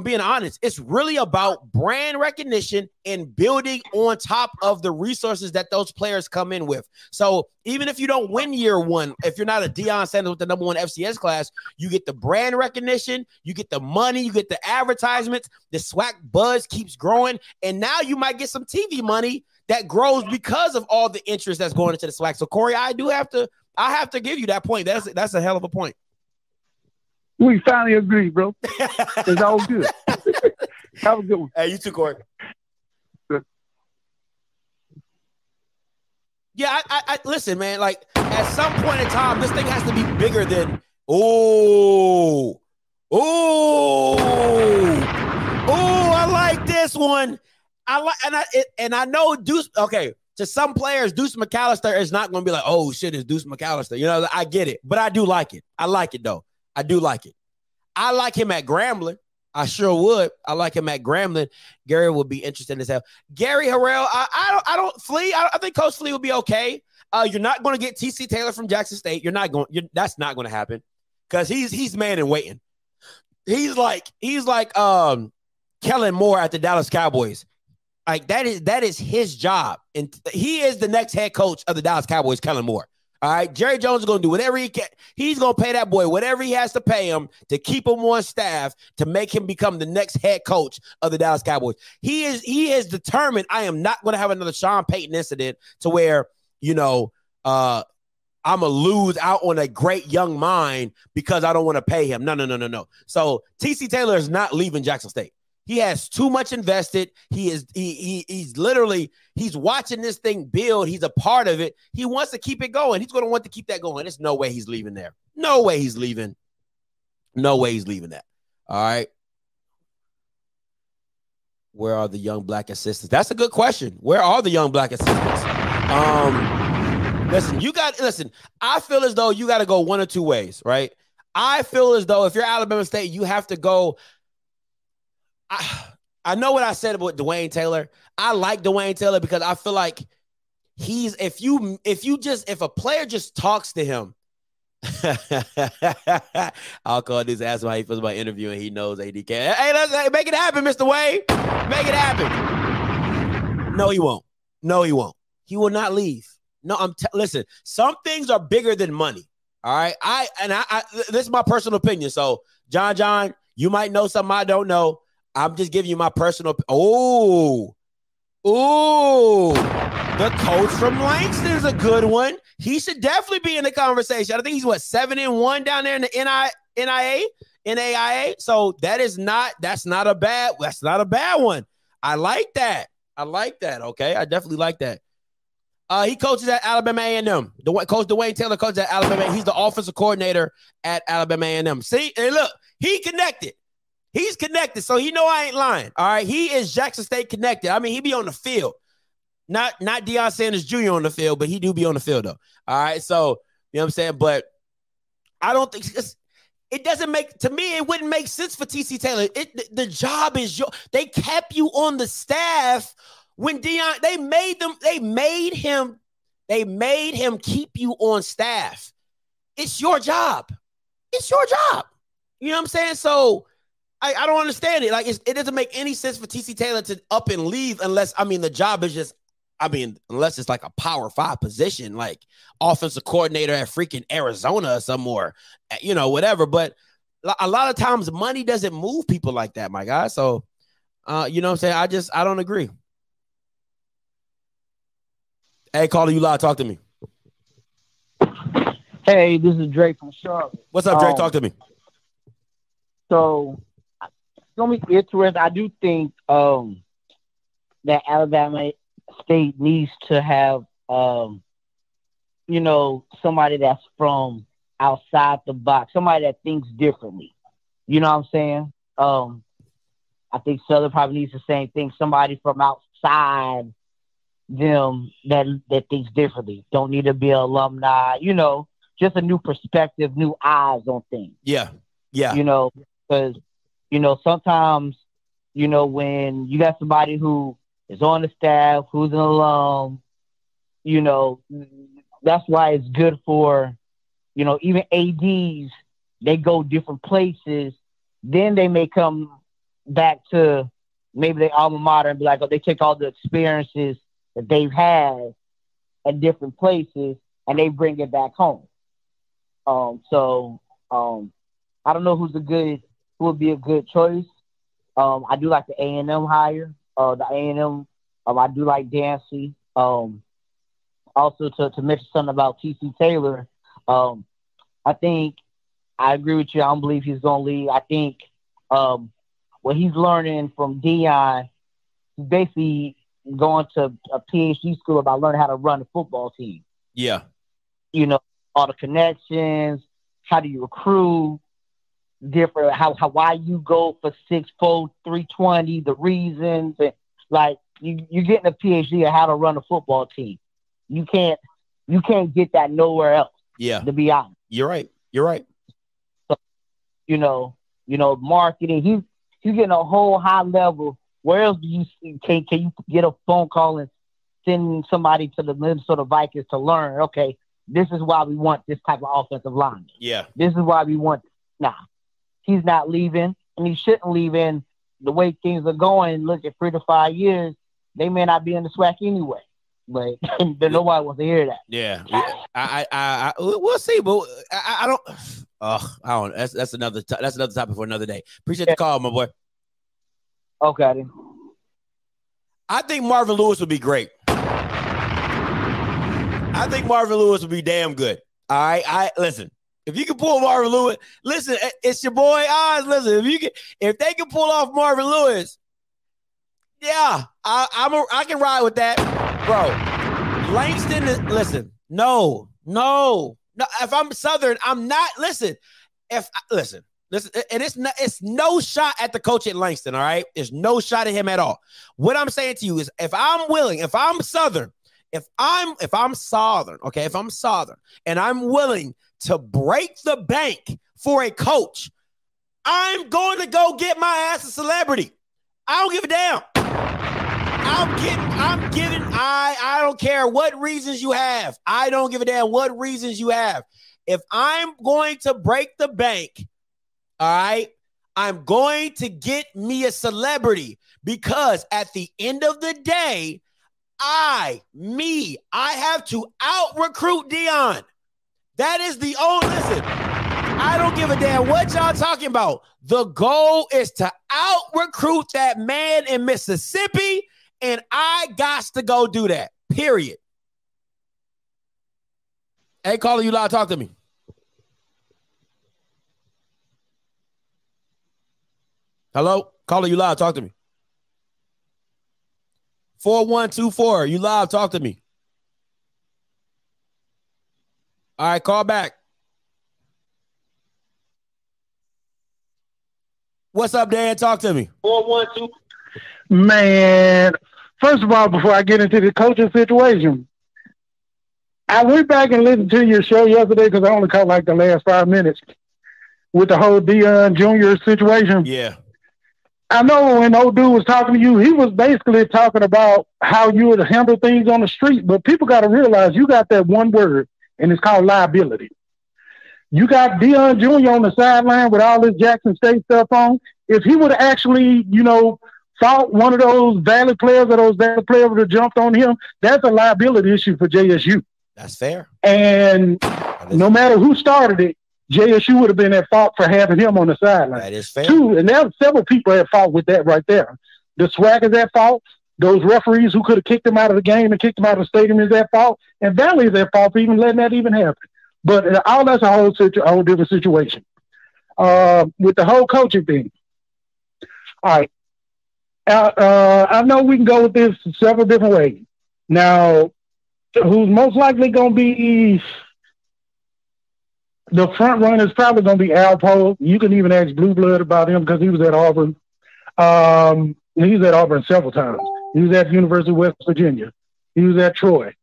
being honest. It's really about brand recognition and building on top of the resources that those players come in with. So even if you don't win year one, if you're not a Deion Sanders with the number one FCS class, you get the brand recognition, you get the money, you get the advertisements, the swag buzz keeps growing, and now you might get some TV money that grows because of all the interest that's going into the swag. So Corey, I have to give you that point. That's a hell of a point. We finally agree, bro. It's all good. Have a good one. Hey, you too, Corey. Yeah, I listen, man. Like at some point in time, this thing has to be bigger than I like this one. I know Deuce. Okay, to some players, Deuce McAllister is not going to be like, oh shit, it's Deuce McAllister. You know, I get it, but I do like it. I like it though. I do like it. I like him at Grambling. I sure would. I like him at Grambling. Gary would be interested as hell. Gary Harrell, I don't Flea. I think Coach Flea will be okay. You're not going to get TC Taylor from Jackson State. That's not going to happen because he's man in waiting. He's like Kellen Moore at the Dallas Cowboys. Like that is his job, and he is the next head coach of the Dallas Cowboys, Kellen Moore. All right, Jerry Jones is going to do whatever he can. He's going to pay that boy whatever he has to pay him to keep him on staff to make him become the next head coach of the Dallas Cowboys. He is determined. I am not going to have another Sean Payton incident to where, you know, I'm going to lose out on a great young mind because I don't want to pay him. No. So TC Taylor is not leaving Jackson State. He has too much invested. He's watching this thing build. He's a part of it. He wants to keep it going. He's going to want to keep that going. There's no way he's leaving there. No way he's leaving. No way he's leaving that. All right. Where are the young black assistants? That's a good question. Where are the young black assistants? Listen, I feel as though you got to go one of two ways, right? I feel as though if you're Alabama State, you have to go. I know what I said about Dwayne Taylor. I like Dwayne Taylor because I feel like if a player just talks to him, I'll call this, ask him how he feels about interviewing. He knows ADK. Hey, let's make it happen, Mr. Wade. Make it happen. No, he won't. He will not leave. No, listen. Some things are bigger than money. All right. This is my personal opinion. So, John, you might know something I don't know. I'm just giving you my personal. The coach from Langston is a good one. He should definitely be in the conversation. I think he's 7-1 down there in the NAIA. So that's not a bad one. I like that. Okay, I definitely like that. He coaches at Alabama A&M. Coach Dwayne Taylor coaches at Alabama. He's the offensive coordinator at Alabama A&M. See, and look, he connected. He's connected, so he know I ain't lying. All right, he is Jackson State connected. I mean, he be on the field, not Deion Sanders Jr. on the field, but he do be on the field though. All right, so you know what I'm saying. But I don't think it doesn't make to me. It wouldn't make sense for TC Taylor. The job is yours. They kept you on the staff when Deion. They made him keep you on staff. It's your job. You know what I'm saying. So. I don't understand it. Like, it doesn't make any sense for TC Taylor to up and leave unless it's like a power five position, like offensive coordinator at freaking Arizona or somewhere, you know, whatever. But a lot of times money doesn't move people like that, my guy. So, you know what I'm saying? I don't agree. Hey, caller, you live. Talk to me. Hey, this is Drake from Charlotte. What's up, Drake? Talk to me. So, it's going to be interesting. I do think that Alabama State needs to have, you know, somebody that's from outside the box, somebody that thinks differently. You know what I'm saying? I think Southern probably needs the same thing, somebody from outside them that thinks differently. Don't need to be an alumni, you know, just a new perspective, new eyes on things. Yeah, yeah. You know, because, you know, sometimes, you know, when you got somebody who is on the staff, who's an alum, you know, that's why it's good for, you know, even ADs, they go different places. Then they may come back to maybe their alma mater and be like, oh, they take all the experiences that they've had at different places and they bring it back home. I don't know who would be a good choice. I do like the A&M hire. I do like Dancy. Also to mention something about TC Taylor, I think I agree with you. I don't believe he's going to leave. I think what he's learning from Deion, he's basically going to a PhD school about learning how to run a football team. Yeah. You know, all the connections, how do you recruit, different, why you go for 6'4", 320, the reasons. And, like, you're getting a PhD on how to run a football team. You can't get that nowhere else. Yeah. To be honest. You're right. So, you know, marketing, he's getting a whole high level. Where else do you see, can you get a phone call and send somebody to the Minnesota Vikings to learn, okay, this is why we want this type of offensive lineman. Yeah. This is why we want. Nah. He's not leaving, and he shouldn't leave in the way things are going. Look, at 3 to 5 years, they may not be in the SWAC anyway. But nobody wants to hear that. Yeah, we'll see, but I don't. I don't. That's another topic for another day. Appreciate the call, my boy. Okay. Then. I think Marvin Lewis would be great. I think Marvin Lewis would be damn good. All right, listen. If you can pull Marvin Lewis, listen. It's your boy Oz. Listen, if they can pull off Marvin Lewis, yeah, I can ride with that. Bro, Langston, listen, no. If I'm Southern, I'm not. Listen, and it's no shot at the coach at Langston, all right? There's no shot at him at all. What I'm saying to you is if I'm Southern, and I'm willing to break the bank for a coach, I'm going to go get my ass a celebrity. I don't give a damn. I don't care what reasons you have. I don't give a damn what reasons you have. If I'm going to break the bank, all right, I'm going to get me a celebrity, because at the end of the day, I have to out-recruit Deion. That is the only, listen, I don't give a damn what y'all talking about. The goal is to out-recruit that man in Mississippi. And I got to go do that, period. Hey, caller, you loud, talk to me. Hello? Caller, you loud, talk to me. 4124, you live, talk to me. All right, call back. What's up, Dan? Talk to me. 412. Man, first of all, before I get into the coaching situation, I went back and listened to your show yesterday because I only caught like the last 5 minutes with the whole Deion Jr. situation. Yeah. I know when old dude was talking to you, he was basically talking about how you would handle things on the street, but people got to realize you got that one word, and it's called liability. You got Deion Jr. on the sideline with all this Jackson State stuff on. If he would actually, you know, fought one of those Valley players or those Valley players would have jumped on him, that's a liability issue for JSU. That's fair. And no matter who started it, JSU would have been at fault for having him on the sideline. That is fair. Two, and there are several people at fault with that right there. The swag is at fault. Those referees who could have kicked him out of the game and kicked him out of the stadium is at fault. And Valley is at fault for even letting that even happen. But all that's a whole different situation. With the whole coaching thing. All right. I know we can go with this several different ways. Now, who's most likely going to be the front runner is probably going to be Al Poe. You can even ask Blue Blood about him because he was at Auburn. He was at Auburn several times. He was at the University of West Virginia. He was at Troy.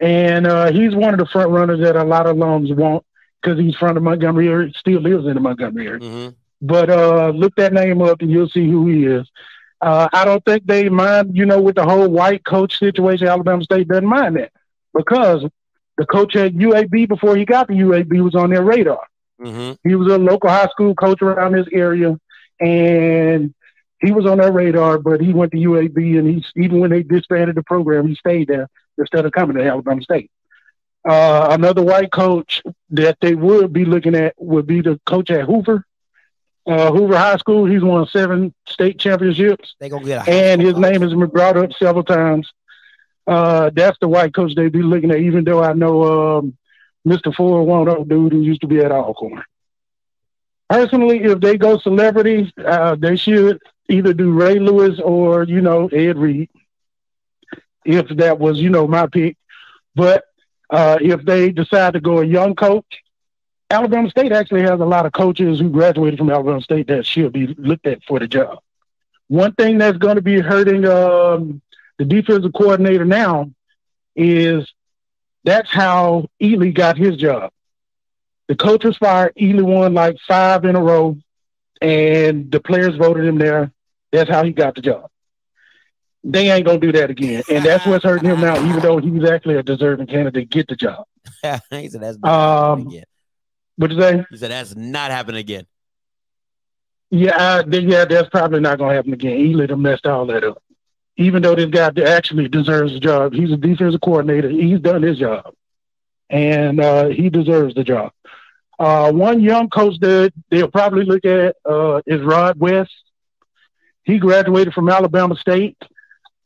And he's one of the front runners that a lot of alums want because he's from the Montgomery area, still lives in the Montgomery area. Mm-hmm. But look that name up and you'll see who he is. I don't think they mind, with the whole white coach situation. Alabama State doesn't mind that because the coach at UAB before he got to UAB was on their radar. Mm-hmm. He was a local high school coach around this area, and he was on their radar, but he went to UAB, and even when they disbanded the program, he stayed there instead of coming to Alabama State. Another white coach that they would be looking at would be the coach at Hoover. Hoover High School, he's won 7 state championships. They gonna get and his name has been brought up several times. That's the white coach they be looking at, even though I know Mr. 410 dude who used to be at Alcorn. Personally, if they go celebrity, they should either do Ray Lewis or, Ed Reed, if that was, my pick. But if they decide to go a young coach, Alabama State actually has a lot of coaches who graduated from Alabama State that should be looked at for the job. One thing that's going to be hurting the defensive coordinator now is that's how Ely got his job. The coach was fired. Ely won like 5 in a row, and the players voted him there. That's how he got the job. They ain't going to do that again, and that's what's hurting him now, even though he was actually a deserving candidate to get the job. He said that's not happening again. What'd you say? He said that's not happening again. Yeah, that's probably not going to happen again. Ely done messed all that up. Even though this guy actually deserves the job. He's a defensive coordinator. He's done his job, and he deserves the job. One young coach that they'll probably look at is Rod West. He graduated from Alabama State.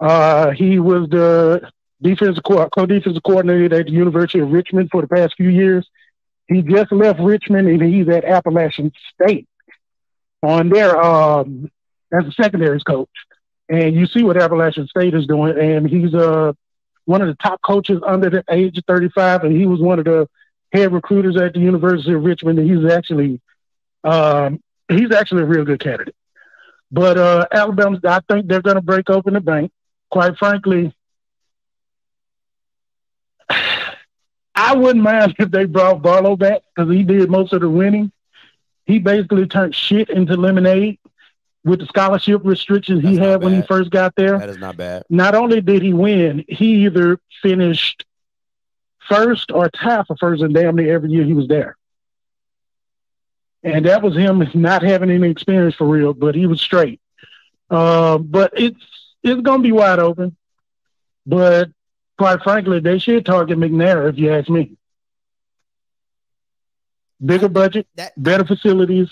He was the co-defensive coordinator at the University of Richmond for the past few years. He just left Richmond, and he's at Appalachian State on there as a secondaries coach. And you see what Appalachian State is doing, and he's one of the top coaches under the age of 35, and he was one of the head recruiters at the University of Richmond, and he's actually a real good candidate. But Alabama, I think they're going to break open the bank. Quite frankly, I wouldn't mind if they brought Barlow back because he did most of the winning. He basically turned shit into lemonade. With the scholarship restrictions he had when he first got there. That is not bad. Not only did he win, he either finished first or tied for first in damn near every year he was there. And that was him not having any experience for real, but he was straight. But it's going to be wide open. But quite frankly, they should target McNair if you ask me. Bigger budget, better facilities.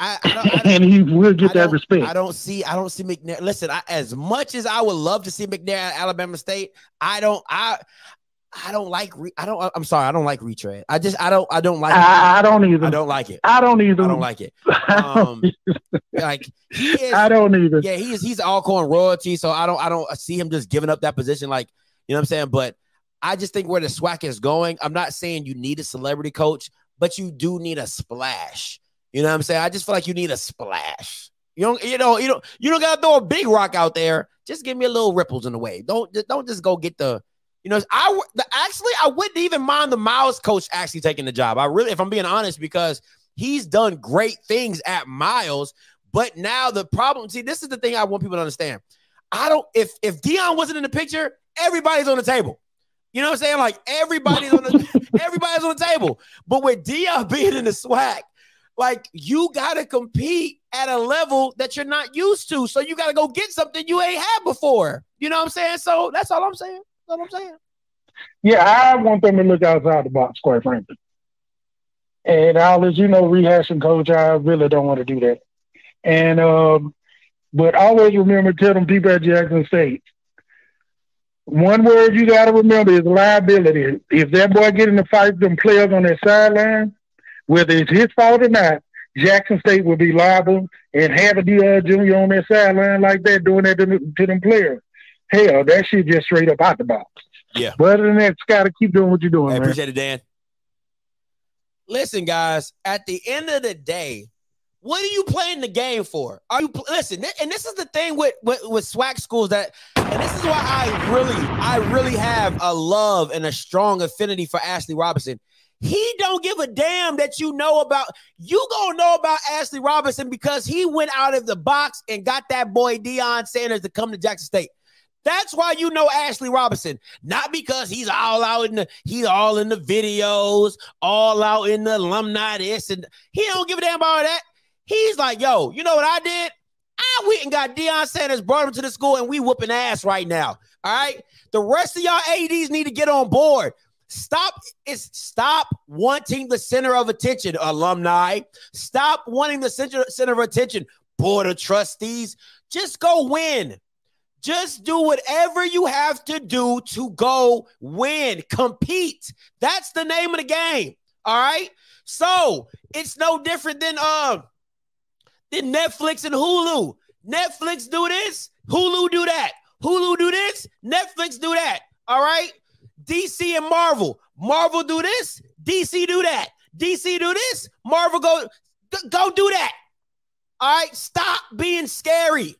And he will get that respect. I don't see McNair. Listen, as much as I would love to see McNair at Alabama State, I don't like retread. I don't like it. I don't either. I don't like it. I don't like it. Like he is, I don't either. Yeah, he's Alcorn royalty, so I don't see him just giving up that position. Like, you know what I'm saying? But I just think where the SWAC is going. I'm not saying you need a celebrity coach, but you do need a splash. You know what I'm saying? I just feel like you need a splash. You don't gotta throw a big rock out there. Just give me a little ripples in the wave. Don't just go get the, I wouldn't even mind the Miles coach actually taking the job. I really, if I'm being honest, because he's done great things at Miles, but now the problem, see, this is the thing I want people to understand. If Deion wasn't in the picture, everybody's on the table. You know what I'm saying? Like everybody's on the table. But with Deion being in the SWAC, like, you got to compete at a level that you're not used to. So you got to go get something you ain't had before. You know what I'm saying? So that's all I'm saying. Yeah, I want them to look outside the box, quite frankly. And I'll, as you know, rehashing coach, I really don't want to do that. And but always remember, tell them people at Jackson State, one word you got to remember is liability. If that boy get in the fight with them players on that sideline, whether it's his fault or not, Jackson State will be liable and have a Deion Jr. on that sideline like that doing that to them players. Hell, that shit just straight up out the box. Yeah. But other than that, Scott, keep doing what you're doing, man. I appreciate it, Dan. Listen, guys, at the end of the day, what are you playing the game for? Are you listen? And this is the thing with SWAC schools that, and this is why I really have a love and a strong affinity for Ashley Robinson. He don't give a damn that you know about. You gonna know about Ashley Robinson because he went out of the box and got that boy Deion Sanders to come to Jackson State. That's why you know Ashley Robinson, not because he's all out in the videos, all out in the alumni this, and he don't give a damn about all that. He's like, yo, you know what I did? I went and got Deion Sanders, brought him to the school, and we whooping ass right now. All right, the rest of y'all ADs need to get on board. Stop wanting the center of attention, alumni. Stop wanting the center of attention, board of trustees. Just go win. Just do whatever you have to do to go win. Compete. That's the name of the game. All right? So it's no different than Netflix and Hulu. Netflix do this. Hulu do that. Hulu do this. Netflix do that. All right? DC and Marvel. Marvel do this. DC do that. DC do this. Marvel go do that. All right? Stop being scary.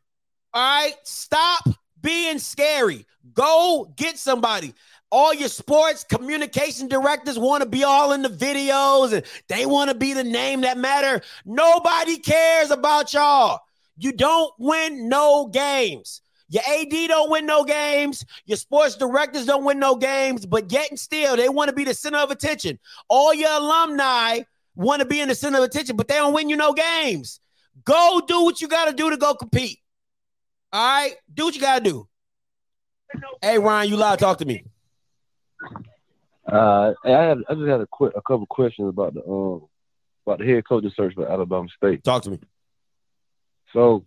All right, stop being scary. Go get somebody. All your sports communication directors want to be all in the videos and they want to be the name that matter. Nobody cares about y'all. You don't win no games. Your AD don't win no games. Your sports directors don't win no games, but yet and still, they want to be the center of attention. All your alumni want to be in the center of attention, but they don't win you no games. Go do what you got to do to go compete. All right, do what you gotta do. Hey, Ryan, you loud? Talk to me. I just had a couple questions about the head coaching search for Alabama State. Talk to me. So,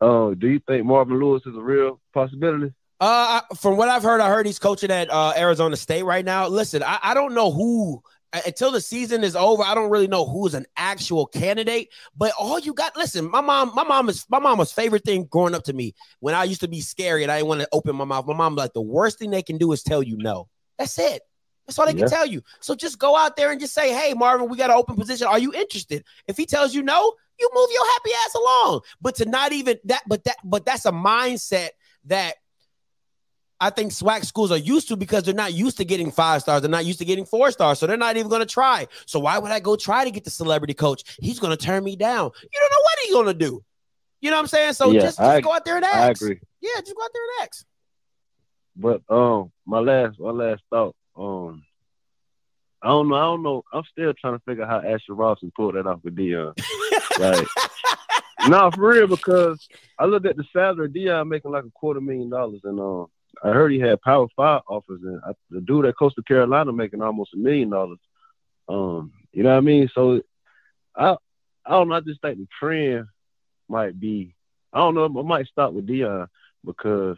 do you think Marvin Lewis is a real possibility? From what I've heard, I heard he's coaching at Arizona State right now. Listen, I don't know who. Until the season is over, I don't really know who's an actual candidate. But all you got, listen, my mama's favorite thing growing up to me when I used to be scary and I didn't want to open my mouth. My mom like the worst thing they can do is tell you no. That's it. That's all they can tell you. So just go out there and just say, hey, Marvin, we got an open position. Are you interested? If he tells you no, you move your happy ass along. But to not even that, but that's a mindset that I think SWAC schools are used to because they're not used to getting 5 stars. They're not used to getting 4 stars. So they're not even going to try. So why would I go try to get the celebrity coach? He's going to turn me down. You don't know what he's going to do. You know what I'm saying? So yeah, just go out there and ask. I agree. Yeah, just go out there and ask. But my last thought, I don't know. I'm still trying to figure out how Ashley Robinson pulled that off with Deion. Like, no, for real, because I looked at the salary. Deion making like $250,000 and I heard he had Power 5 offers, and the dude at Coastal Carolina making almost $1 million. You know what I mean? So I don't know. I just think the trend might be. I don't know. I might stop with Deion because,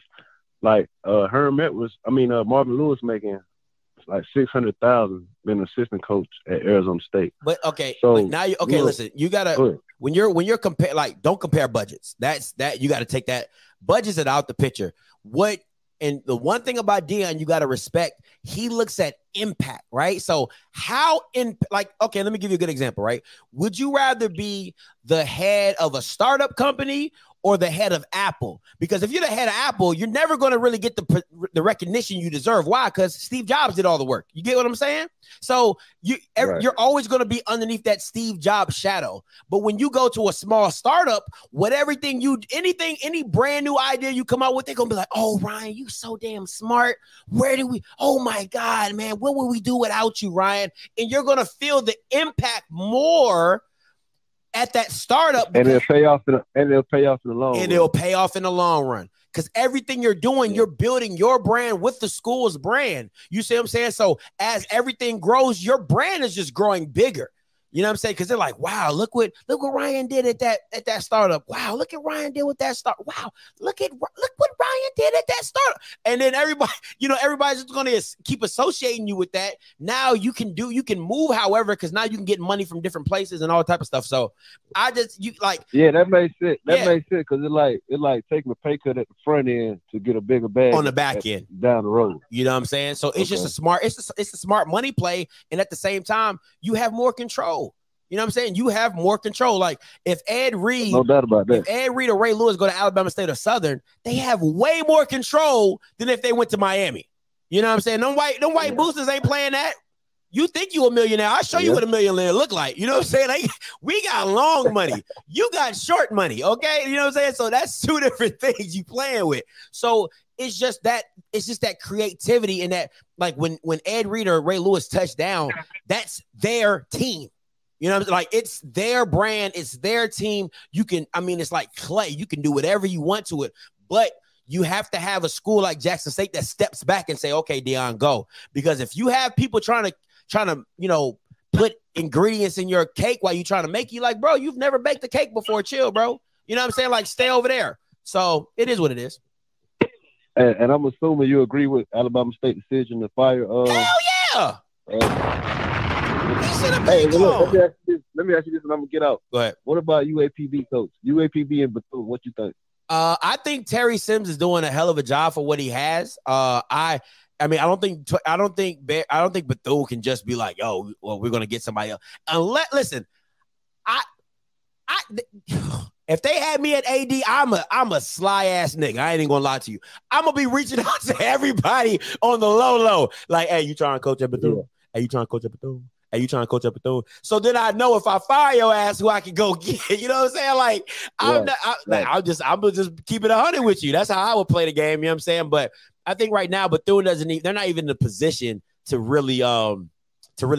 like, Marvin Lewis making like $600,000 being assistant coach at Arizona State. But okay, so but now you okay. You know, listen, you gotta when you're compare like don't compare budgets. That's that you got to take that budgets it out the picture. What. And the one thing about Deion you got to respect, he looks at impact, right? So okay, let me give you a good example, right? Would you rather be the head of a startup company or the head of Apple? Because if you're the head of Apple, you're never going to really get the recognition you deserve. Why? Because Steve Jobs did all the work. You get what I'm saying? So you're always going to be underneath that Steve Jobs shadow. But when you go to a small startup, any brand new idea you come out with, they're going to be like, oh, Ryan, you so damn smart. Oh my God, man, what would we do without you, Ryan? And you're going to feel the impact more at that startup, and it'll pay off in the long run because everything you're doing, you're building your brand with the school's brand. You see what I'm saying? So as everything grows, your brand is just growing bigger. You know what I'm saying? Because they're like, wow, look what Ryan did at that startup. Wow, look at Ryan did with that startup. Wow, look what Ryan did at that startup. And then everybody, you know, everybody's just gonna keep associating you with that. Now you can move, however, because now you can get money from different places and all type of stuff. So I just yeah, that makes sense. That makes sense because it's like taking a pay cut at the front end to get a bigger bag on the back end down the road. You know what I'm saying? So it's just a smart money play, and at the same time, you have more control. You know what I'm saying? You have more control. Like if Ed Reed, no doubt about that. If Ed Reed or Ray Lewis go to Alabama State or Southern, they have way more control than if they went to Miami. You know what I'm saying? Them white boosters ain't playing that. You think you a millionaire? I'll show you what a millionaire look like. You know what I'm saying? Like, we got long money. You got short money. Okay, you know what I'm saying? So that's two different things you playing with. So it's just that creativity and that, like, when Ed Reed or Ray Lewis touch down, that's their team. You know what I'm saying? Like, it's their brand, it's their team. You can, I mean, it's like clay. You can do whatever you want to it, but you have to have a school like Jackson State that steps back and say, okay, Deion, go. Because if you have people trying to, you know, put ingredients in your cake while you're trying to make you like, bro, you've never baked a cake before. Chill, bro. You know what I'm saying? Like, stay over there. So it is what it is. And I'm assuming you agree with Alabama State's decision to fire. Hell yeah. Hey, look, let me ask you this, and I'm gonna get out. Go ahead. What about UAPB coach? UAPB and Bethune, what you think? I think Terry Sims is doing a hell of a job for what he has. I don't think Bethune can just be like, yo, well, we're gonna get somebody else. If they had me at AD, I'm a sly ass nigga. I ain't even gonna lie to you. I'm gonna be reaching out to everybody on the low, like, hey, you trying to coach at Bethune? Hey, you trying to coach at Bethune? Are you trying to coach up a throw? So then I know if I fire your ass, who I can go get. You know what I'm saying? Like, I'm just keep it 100 with you. That's how I would play the game. You know what I'm saying? But I think right now, Bethune they're not even in a position to really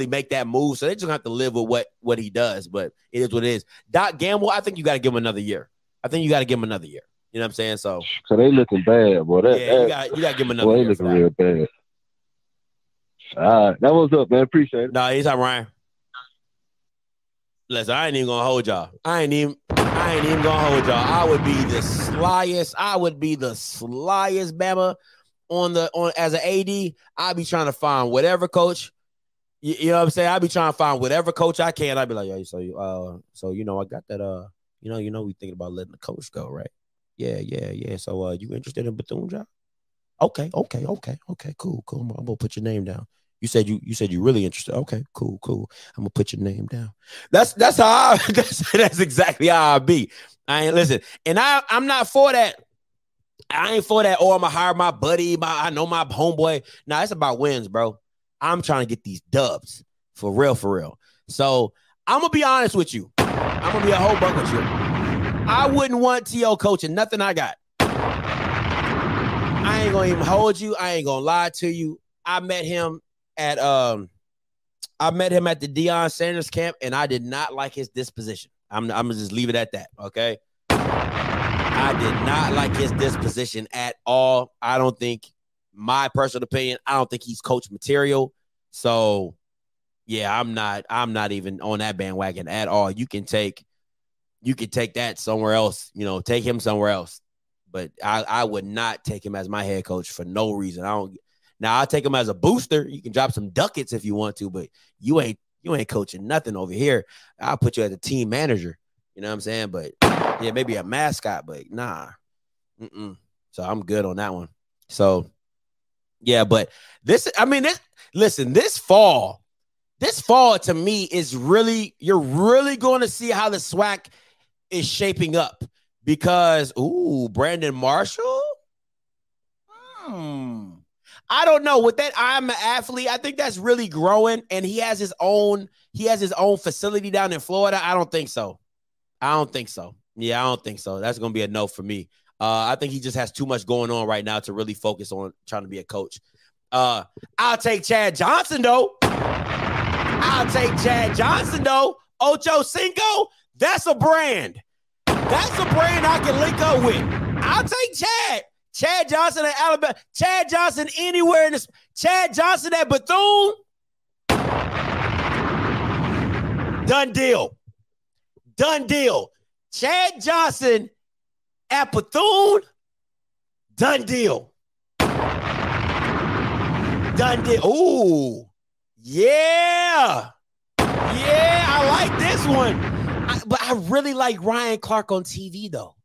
make that move. So they just have to live with what he does. But it is what it is. Doc Gamble, I think you got to give him another year. You know what I'm saying? So they looking bad, boy. You got to give him another year. They looking real bad. That was up, man. Appreciate it. Nah, he's all Ryan. Listen, I ain't even gonna hold y'all. I ain't even gonna hold y'all. I would be the slyest Bama on as an AD. I'd be trying to find whatever coach. You know what I'm saying? I'd be trying to find whatever coach I can. I'd be like, yo, so you know, I got that. You know, we thinking about letting the coach go, right? Yeah. So, you interested in Bethune job? Okay, cool. I'm gonna put your name down. You said you really interested. Okay, cool. I'm gonna put your name down. That's exactly how I be. I ain't listen, and I'm not for that. I ain't for that. Oh, I'm gonna hire my buddy. I know my homeboy. Nah, it's about wins, bro. I'm trying to get these dubs for real. So I'm gonna be honest with you. I'm gonna be a whole bunch with you. I wouldn't want T.O. coaching nothing I got. I ain't gonna even hold you. I ain't gonna lie to you. I met him at the Deion Sanders camp, and I did not like his disposition. I'm gonna just leave it at that. Okay. I did not like his disposition at all. I don't think, my personal opinion, I don't think he's coach material. So yeah, I'm not even on that bandwagon at all. You can take that somewhere else. You know, take him somewhere else. But I would not take him as my head coach for no reason. I'll take him as a booster. You can drop some ducats if you want to, but you ain't coaching nothing over here. I'll put you as a team manager. You know what I'm saying? But yeah, maybe a mascot, but nah. So I'm good on that one. So yeah, but this fall to me is really, you're really going to see how the SWAC is shaping up. Because, Brandon Marshall? I don't know. With that I'm an athlete, I think that's really growing, and he has his own facility down in Florida. I don't think so. Yeah, I don't think so. That's going to be a no for me. I think he just has too much going on right now to really focus on trying to be a coach. I'll take Chad Johnson, though. Ocho Cinco, that's a brand. That's a brand I can link up with. I'll take Chad. Chad Johnson at Alabama. Chad Johnson anywhere in this. Chad Johnson at Bethune. Done deal. Done deal. Chad Johnson at Bethune. Done deal. Done deal. Ooh. Yeah. Yeah, I like this one. But I really like Ryan Clark on TV, though.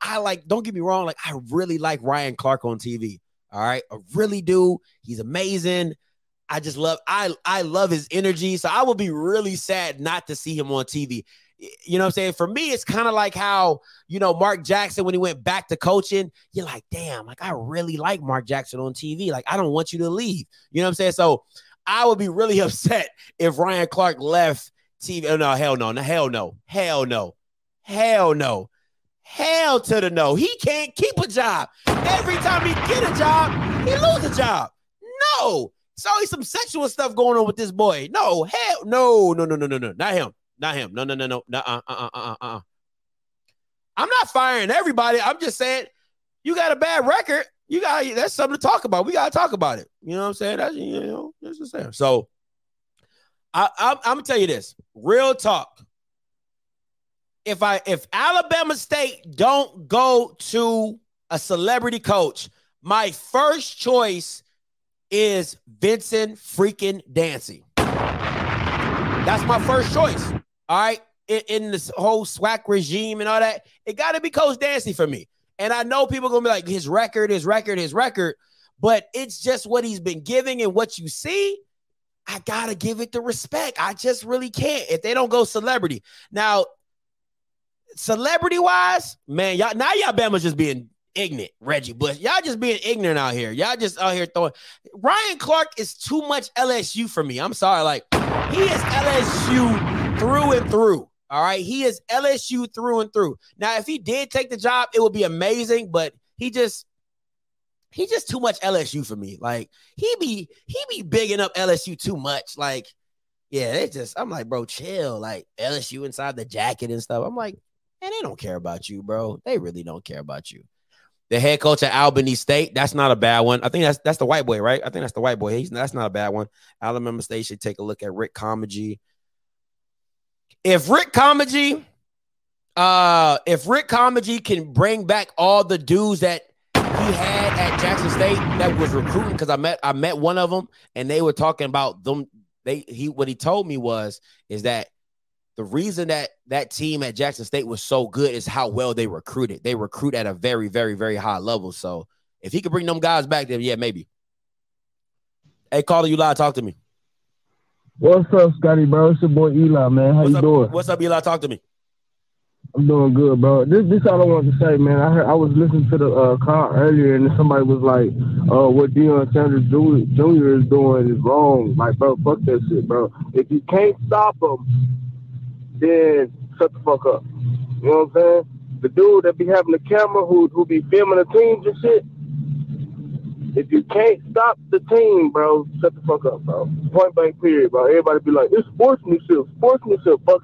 I like, don't get me wrong, like, I really like Ryan Clark on TV. All right. I really do. He's amazing. I just love, I love his energy. So I would be really sad not to see him on TV. You know what I'm saying? For me, it's kind of like how, you know, Mark Jackson, when he went back to coaching, you're like, damn, like, I really like Mark Jackson on TV. Like, I don't want you to leave. You know what I'm saying? So I would be really upset if Ryan Clark left TV. Oh, no, hell no. No, hell no. Hell no. Hell no. Hell to the no. He can't keep a job. Every time he get a job, he lose a job. No. It's always some sexual stuff going on with this boy. No, hell no. No, no, no, no, no. Not him. Not him. No, no, no, no. I'm not firing everybody. I'm just saying you got a bad record. You got, that's something to talk about. We got to talk about it. You know what I'm saying? That's, you know, that's just there. So I'm going to tell you this. Real talk. If Alabama State don't go to a celebrity coach, my first choice is Vincent freaking Dancy. That's my first choice. All right. In this whole SWAC regime and all that, it got to be Coach Dancy for me. And I know people are going to be like, his record, but it's just what he's been giving and what you see. I got to give it the respect. I just really can't. If they don't go celebrity. Now, celebrity-wise, man, y'all, now y'all Bama's just being ignorant, Reggie Bush. Y'all just being ignorant out here. Y'all just out here throwing. Ryan Clark is too much LSU for me. I'm sorry. Like, he is LSU through and through. All right. He is LSU through and through. Now, if he did take the job, it would be amazing, but he just too much LSU for me. Like, he be bigging up LSU too much. Like, yeah, they just, I'm like, bro, chill. Like, LSU inside the jacket and stuff. I'm like, man, they don't care about you, bro. They really don't care about you. The head coach at Albany State, that's not a bad one. I think that's the white boy, right? I think that's the white boy. That's not a bad one. Alabama State should take a look at Rick Comegee. If Rick Comegee can bring back all the dudes that he had at Jackson State that was recruiting, because I met one of them and they were talking about them. What he told me is that the reason that team at Jackson State was so good is how well they recruited. They recruit at a very, very, very high level. So if he could bring them guys back, then yeah, maybe. Hey, caller, you live. Talk to me. What's up, Scotty, bro? It's your boy Eli, man. How you doing? What's up, Eli? Talk to me. I'm doing good, bro. This all I wanted to say, man. I was listening to the call earlier, and somebody was like, what Deion Sanders Jr. is doing is wrong. Like, bro, fuck that shit, bro. If you can't stop him, then shut the fuck up. You know what I'm saying? The dude that be having the camera who be filming the teams and shit, if you can't stop the team, bro, shut the fuck up, bro. Point blank period, bro. Everybody be like, it's sportsmanship, fuck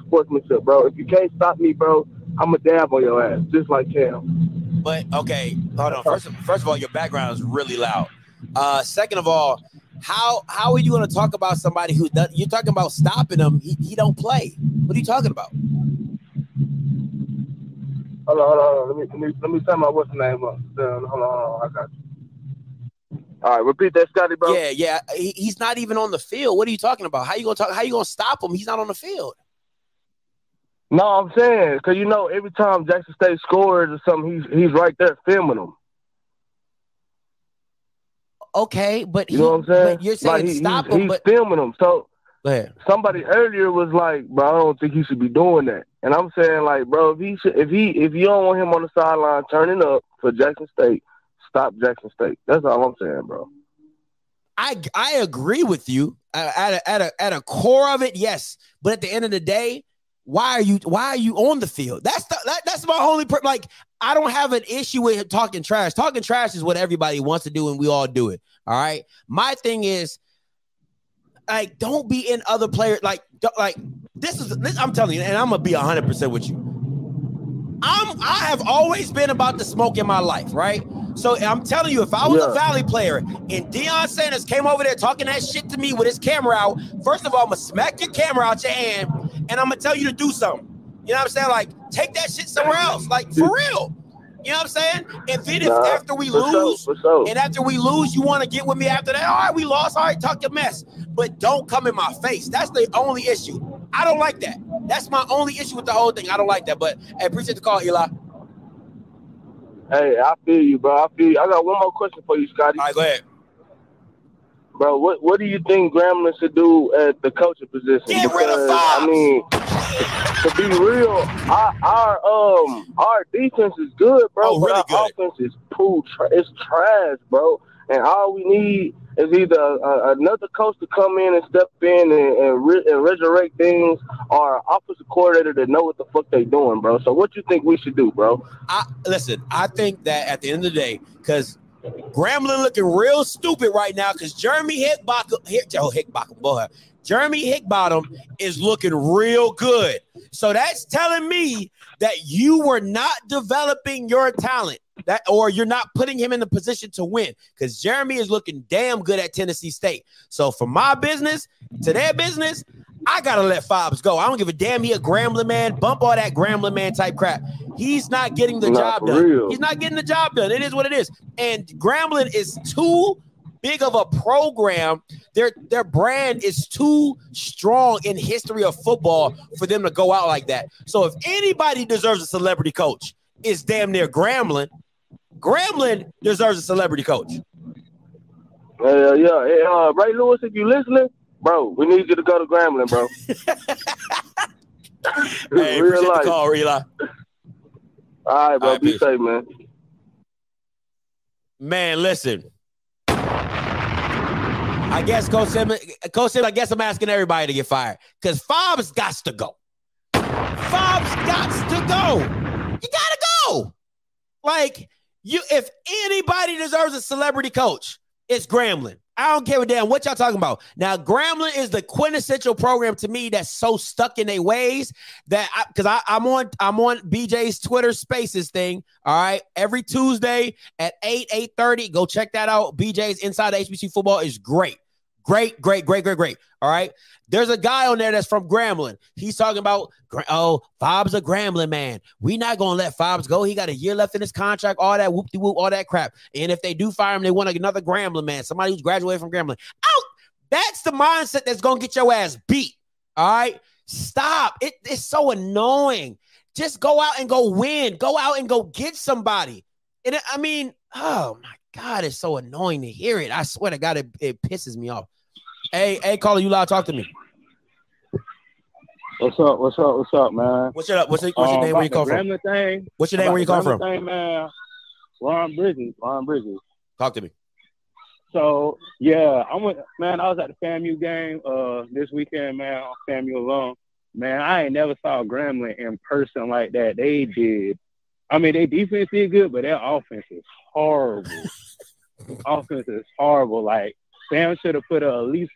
sportsmanship, bro. If you can't stop me, bro, I'm a dab on your ass, just like Cam. But, okay, hold on. First of all, your background is really loud. Second of all, How are you going to talk about somebody who does? You're talking about stopping him. He don't play. What are you talking about? Hold on. Let me tell my what's the name up. Hold on. I got you. All right, repeat that, Scotty, bro. Yeah. He's not even on the field. What are you talking about? How you gonna stop him? He's not on the field. No, I'm saying because you know every time Jackson State scores or something, he's right there filming them. Okay, but you know what I'm saying? You're saying like stop him, but he's filming him. So somebody earlier was like, "Bro, I don't think he should be doing that." And I'm saying, like, bro, if you don't want him on the sideline turning up for Jackson State, stop Jackson State. That's all I'm saying, bro. I agree with you at a core of it, yes. But at the end of the day, why are you on the field? That's my only like. I don't have an issue with him talking trash. Talking trash is what everybody wants to do, and we all do it. All right. My thing is, like, don't be in other players. Like this, I'm telling you, and I'm gonna be 100% with you. I have always been about the smoke in my life, right? So I'm telling you, if I was a Valley player and Deion Sanders came over there talking that shit to me with his camera out, first of all, I'm gonna smack your camera out your hand. and I'm gonna tell you to do something. You know what I'm saying? Like, take that shit somewhere else. Like, for real. You know what I'm saying? And then if after we lose, and after we lose, you want to get with me after that? All right, we lost. All right, talk your mess. But don't come in my face. That's the only issue. I don't like that. That's my only issue with the whole thing. I don't like that. But I appreciate the call, Eli. Hey, I feel you, bro. I feel you. I got one more question for you, Scotty. All right, go ahead. Bro, what do you think Grambling should do at the coaching position? Get rid of Fobbs. I mean, to be real, our defense is good, bro. Oh, really good. Our offense is poo. It's trash, bro. And all we need is either another coach to come in and step in and resurrect things, or an offensive coordinator to know what the fuck they doing, bro. So what you think we should do, bro? I think that at the end of the day, because Grambling looking real stupid right now because Jeremy Hickbottom is looking real good. So that's telling me that you were not developing your talent, that, or you're not putting him in the position to win, because Jeremy is looking damn good at Tennessee State. So from my business to their business, I got to let Fobbs go. I don't give a damn. He a Grambling man. Bump all that Grambling man type crap. He's not getting the job done. He's not getting the job done. It is what it is. And Grambling is too big of a program. Their brand is too strong in history of football for them to go out like that. So if anybody deserves a celebrity coach, it's damn near Grambling. Grambling deserves a celebrity coach. Ray Lewis, if you listening, bro, we need you to go to Grambling, bro. Hey, appreciate the call, Rela. All right, bro. All right, be safe, man. Man, listen. I guess, Coach Sim, I guess I'm asking everybody to get fired because Fobbs got to go. Fobbs got to go. You got to go. Like, if anybody deserves a celebrity coach, it's Grambling. I don't care a damn what y'all talking about. Now, Grambling is the quintessential program to me that's so stuck in their ways that I'm on BJ's Twitter Spaces thing. All right, every Tuesday at 8:30, go check that out. BJ's Inside HBC Football is great. Great. All right. There's a guy on there that's from Grambling. He's talking about, Fobbs a Grambling man. We not going to let Fobbs go. He got a year left in his contract, all that whoop-de-whoop, all that crap. And if they do fire him, they want another Grambling man, somebody who's graduated from Grambling. Out! That's the mindset that's going to get your ass beat. All right. Stop. It's so annoying. Just go out and go win. Go out and go get somebody. And I mean, oh, my God, it's so annoying to hear it. I swear to God, it pisses me off. Hey, caller, you loud? Talk to me. What's up, man? What's your name? Where you come from? What's your name? Where you come from? Thing, man. Ron Bridges. Talk to me. So, yeah, I was at the FAMU game this weekend, man. On FAMU alone, man. I ain't never saw Grambling in person like that. They did. I mean, their defense is good, but their offense is horrible. Like, Sam should have put at least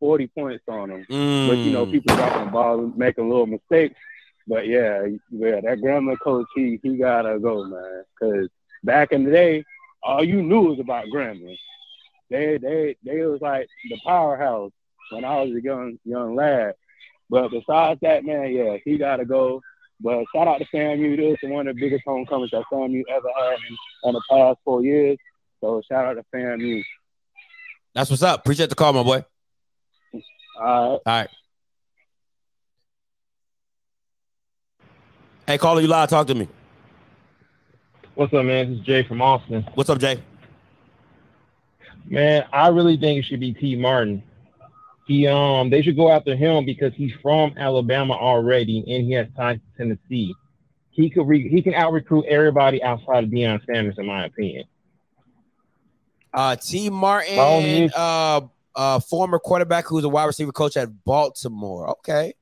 40 points on them. But, you know, people dropping the ball and making little mistakes. But, yeah, that Grambling coach, he got to go, man. Because back in the day, all you knew was about Grambling. They was like the powerhouse when I was a young lad. But besides that, man, yeah, he got to go. But shout out to FAMU. This is one of the biggest homecomings that FAMU ever had in the past 4 years. So shout out to FAMU. That's what's up. Appreciate the call, my boy. All right. Hey, caller, you live? Talk to me. What's up, man? This is Jay from Austin. What's up, Jay? Man, I really think it should be T. Martin. They should go after him because he's from Alabama already, and he has ties to Tennessee. He can out-recruit everybody outside of Deion Sanders, in my opinion. T. Martin, former quarterback who's a wide receiver coach at Baltimore. Okay,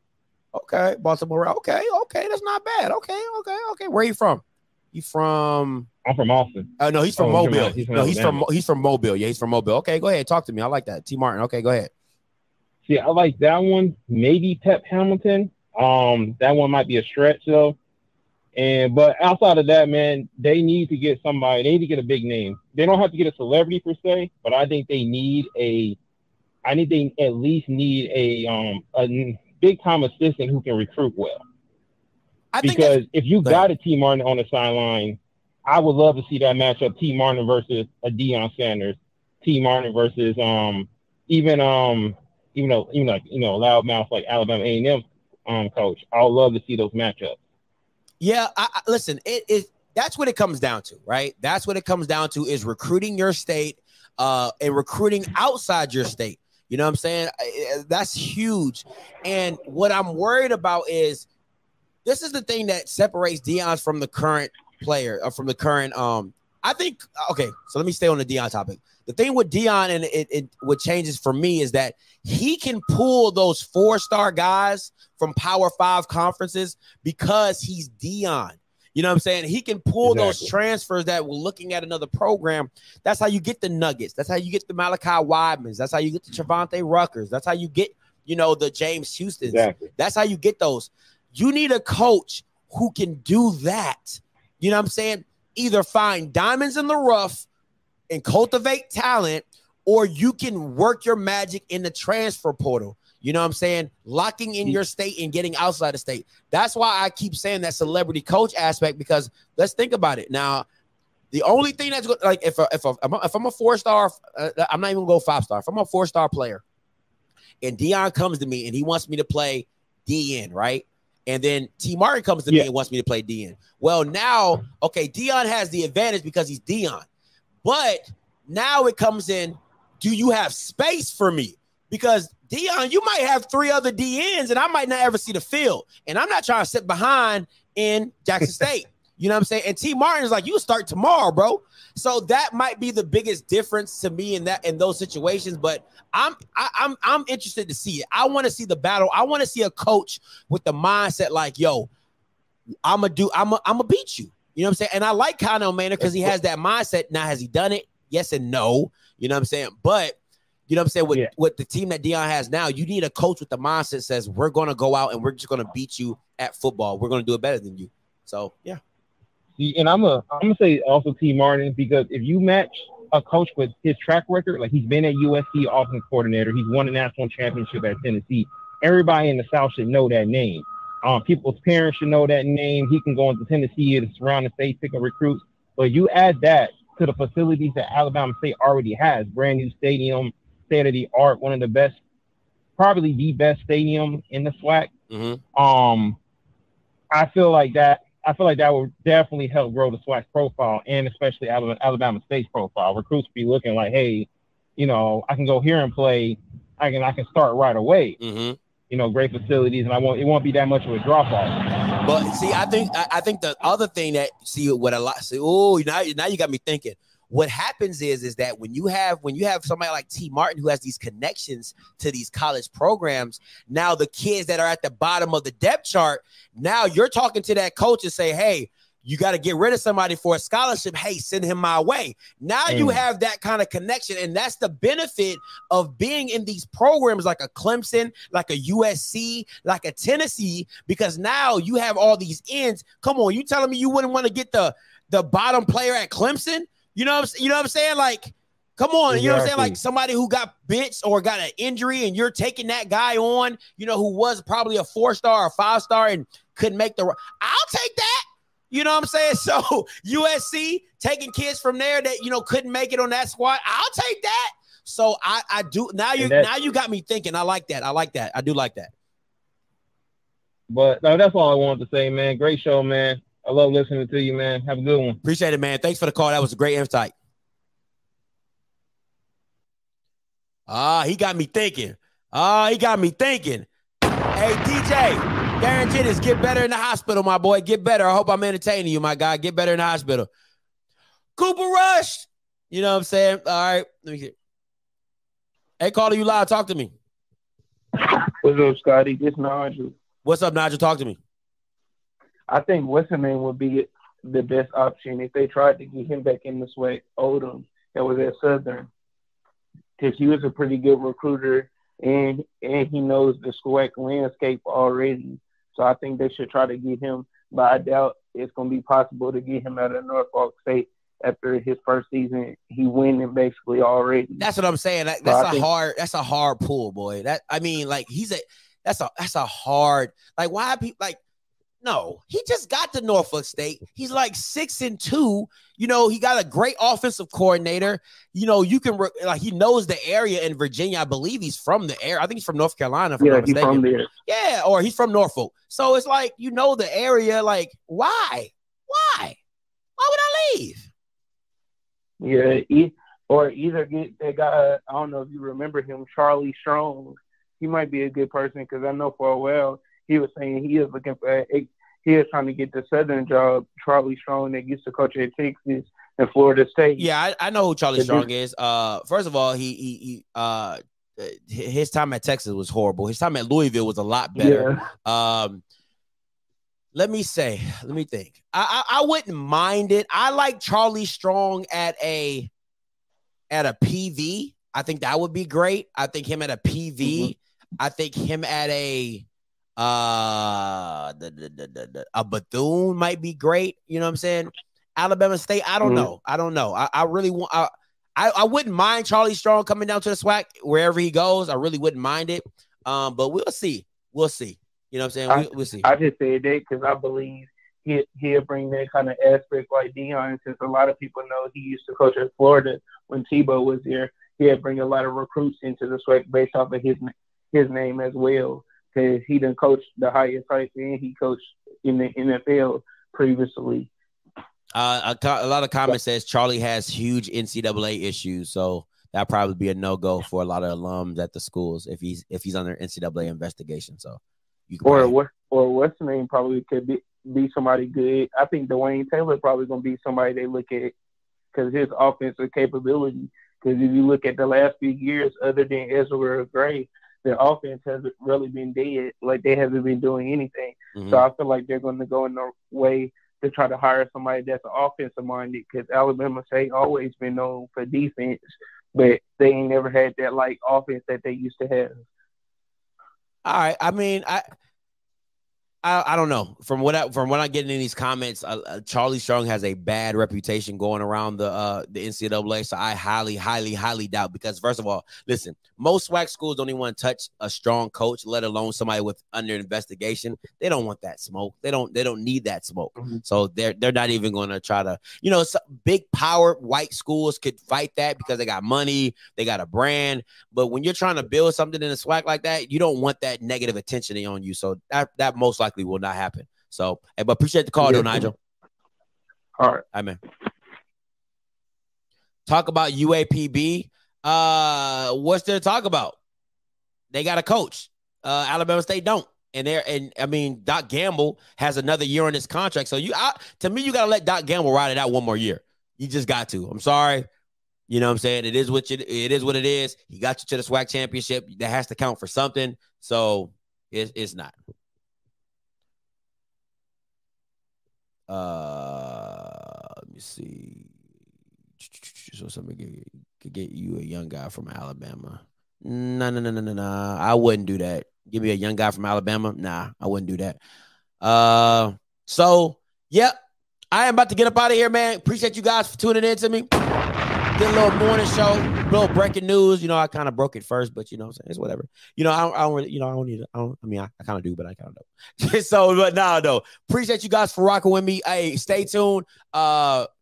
Baltimore. Okay, that's not bad. Okay. Where are you from? I'm from Austin. No, he's from Mobile. He's from Mobile. Yeah, he's from Mobile. Okay, go ahead, talk to me. I like that, T. Martin. Okay, go ahead. Yeah, I like that one. Maybe Pep Hamilton. That one might be a stretch though. But outside of that, man, they need to get somebody. They need to get a big name. They don't have to get a celebrity per se, but I think they need at least need a big-time assistant who can recruit well. Because if you got a T. Martin on the sideline, I would love to see that matchup, T. Martin versus a Deion Sanders, T. Martin versus even loudmouth like Alabama A&M coach. I would love to see those matchups. Yeah, listen, it is. That's what it comes down to, right? That's what it comes down to is recruiting your state and recruiting outside your state. You know what I'm saying? That's huge. And what I'm worried about is this is the thing that separates Deion from the current player or from the current so let me stay on the Deion topic. The thing with Deion and what changes for me is that he can pull those four-star guys from Power 5 conferences because he's Deion. You know what I'm saying? He can pull those transfers that were looking at another program. That's how you get the Nuggets. That's how you get the Malachi Weidmans. That's how you get the Trevante Ruckers. That's how you get, the James Houstons. Exactly. That's how you get those. You need a coach who can do that. You know what I'm saying? Either find diamonds in the rough and cultivate talent, or you can work your magic in the transfer portal. You know what I'm saying? Locking in your state and getting outside the state. That's why I keep saying that celebrity coach aspect, because let's think about it. Now, the only thing that's good, like if I'm a four-star, I'm not even going to go five-star. If I'm a four-star player and Deion comes to me and he wants me to play DN, right? And then T. Martin comes to me and wants me to play DN. Well, now, okay, Deion has the advantage because he's Deion. But now it comes in, do you have space for me? Because Deion, you might have three other DNs, and I might not ever see the field. And I'm not trying to sit behind in Jackson State. You know what I'm saying? And T. Martin is like, you start tomorrow, bro. So that might be the biggest difference to me in those situations. But I'm interested to see it. I want to see the battle. I want to see a coach with the mindset like, yo, I'm gonna beat you. You know what I'm saying? And I like Connell Maynor because he has that mindset. Now, has he done it? Yes and no. You know what I'm saying? But you know what I'm saying? With the team that Deion has now, you need a coach with the mindset that says, we're going to go out and we're just going to beat you at football. We're going to do it better than you. So, yeah. And I'm going to say also T. Martin, because if you match a coach with his track record, like he's been at USC offensive coordinator, he's won a national championship at Tennessee. Everybody in the South should know that name. People's parents should know that name. He can go into Tennessee and surround the state, pick and recruit. But you add that to the facilities that Alabama State already has, brand new stadium, state of the art, one of the best, probably the best stadium in the SWAC. Mm-hmm. I feel like that will definitely help grow the SWAC profile, and especially Alabama State's profile. Recruits be looking like, hey, I can go here and play. I can start right away. Mm-hmm. Great facilities, and it won't be that much of a drop off. But see, I think the other thing that now you got me thinking. What happens is that when you have somebody like T. Martin who has these connections to these college programs, now the kids that are at the bottom of the depth chart, now you're talking to that coach and say, hey, you got to get rid of somebody for a scholarship. Hey, send him my way. Now you have that kind of connection, and that's the benefit of being in these programs like a Clemson, like a USC, like a Tennessee, because now you have all these ends. Come on, you telling me you wouldn't want to get the bottom player at Clemson? You know what I'm saying? Like, come on. Exactly. You know what I'm saying? Like somebody who got benched or got an injury and you're taking that guy on, who was probably a four-star or five-star and couldn't make the – I'll take that. You know what I'm saying? So USC taking kids from there that, couldn't make it on that squad. I'll take that. So I do – now you got me thinking. I like that. I do like that. But that's all I wanted to say, man. Great show, man. I love listening to you, man. Have a good one. Appreciate it, man. Thanks for the call. That was a great insight. He got me thinking. Hey, DJ, guarantee this. Get better in the hospital, my boy. Get better. I hope I'm entertaining you, my guy. Get better in the hospital. Cooper Rush. You know what I'm saying? All right. Let me see. Hey, caller, you live. Talk to me. What's up, Scotty? This is Nigel. What's up, Nigel? Talk to me. I think Westerman would be the best option if they tried to get him back in the SWAC. Odom, that was at Southern, because he was a pretty good recruiter and he knows the SWAC landscape already. So I think they should try to get him, but I doubt it's going to be possible to get him out of Norfolk State after his first season. He winning basically already. That's what I'm saying. That's a hard pull, boy. That I mean, like he's a that's a hard, like, why people, like, no, he just got to Norfolk State. He's like 6-2. You know, he got a great offensive coordinator. You know, you can, like, he knows the area in Virginia. I believe he's from the area. I think he's from North Carolina. Yeah, he's from there. Yeah, or he's from Norfolk. So it's like, you know the area. Like, why? Why? Why would I leave? Yeah, or either get that guy, I don't know if you remember him, Charlie Strong. He might be a good person because I know for a while, he was saying he is looking for he is trying to get the Southern job. Charlie Strong, that used to coach at Texas and Florida State. Yeah, I know who Charlie Strong is. First of all, he his time at Texas was horrible. His time at Louisville was a lot better. Yeah. Let me think. I wouldn't mind it. I like Charlie Strong at a PV. I think that would be great. I think him at a PV. Mm-hmm. I think him at a Bethune might be great. You know what I'm saying? Alabama State, I don't know. I don't know. I really want. I wouldn't mind Charlie Strong coming down to the SWAC wherever he goes. I really wouldn't mind it. But we'll see. We'll see. You know what I'm saying? We'll see. I just said that because I believe he'll bring that kind of aspect like Deion, since a lot of people know he used to coach at Florida when Tebow was there. He'll bring a lot of recruits into the SWAC based off of his name as well. Because he done coached the highest heights and he coached in the NFL previously. A lot of comments says Charlie has huge NCAA issues, so that'll probably be a no-go for a lot of alums at the schools if he's under NCAA investigation. So, what's the name probably could be somebody good. I think Dwayne Taylor probably gonna be somebody they look at because his offensive capability. Because if you look at the last few years, other than Ezra Gray, their offense hasn't really been dead. Like, they haven't been doing anything. Mm-hmm. So I feel like they're going to go in the way to try to hire somebody that's offensive-minded because Alabama State always been known for defense, but they ain't never had that, like, offense that they used to have. All right. I mean, I don't know. From what I get in these comments, Charlie Strong has a bad reputation going around the NCAA. So I highly, highly, highly doubt because first of all, listen, most SWAC schools don't even want to touch a strong coach, let alone somebody with under investigation. They don't want that smoke. They don't need that smoke. Mm-hmm. So they're not even going to try to. You know, big power white schools could fight that because they got money, they got a brand. But when you're trying to build something in a SWAC like that, you don't want that negative attention on you. So that most likely will not happen. So, but appreciate the call, though, Nigel. All right. Amen. Talk about UAPB. What's there to talk about? They got a coach. Alabama State don't. And Doc Gamble has another year on his contract. So to me, you got to let Doc Gamble ride it out one more year. You just got to. I'm sorry. You know what I'm saying? It is what it is. He got you to the SWAC championship. That has to count for something. So it's not. Let me see. So somebody could get you a young guy from Alabama. No. I wouldn't do that. Give me a young guy from Alabama. Nah, I wouldn't do that. I am about to get up out of here, man. Appreciate you guys for tuning in to me. Did a little morning show, a little breaking news. You know, I kind of broke it first, but you know what I'm saying? It's whatever. You know, I kind of do, but I kind of don't. So, but no. Appreciate you guys for rocking with me. Hey, stay tuned.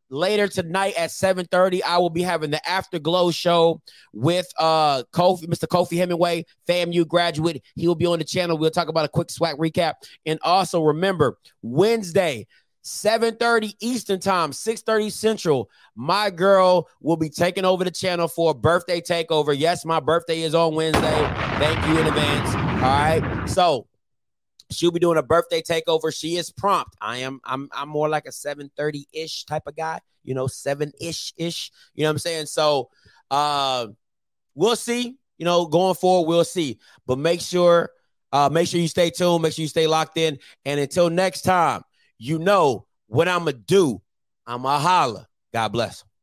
Later tonight at 7:30, I will be having the Afterglow show with Mr. Kofi Hemingway, FAMU graduate. He will be on the channel. We'll talk about a quick SWAC recap. And also remember, Wednesday, 7:30 Eastern time, 6:30 Central. My girl will be taking over the channel for a birthday takeover. Yes, my birthday is on Wednesday. Thank you in advance. All right. So she'll be doing a birthday takeover. She is prompt. I'm more like a 7:30-ish type of guy, you know, 7-ish. You know what I'm saying? So we'll see. You know, going forward, we'll see. But make sure you stay tuned, make sure you stay locked in. And until next time. You know what I'm going to do. I'm going to holler. God bless.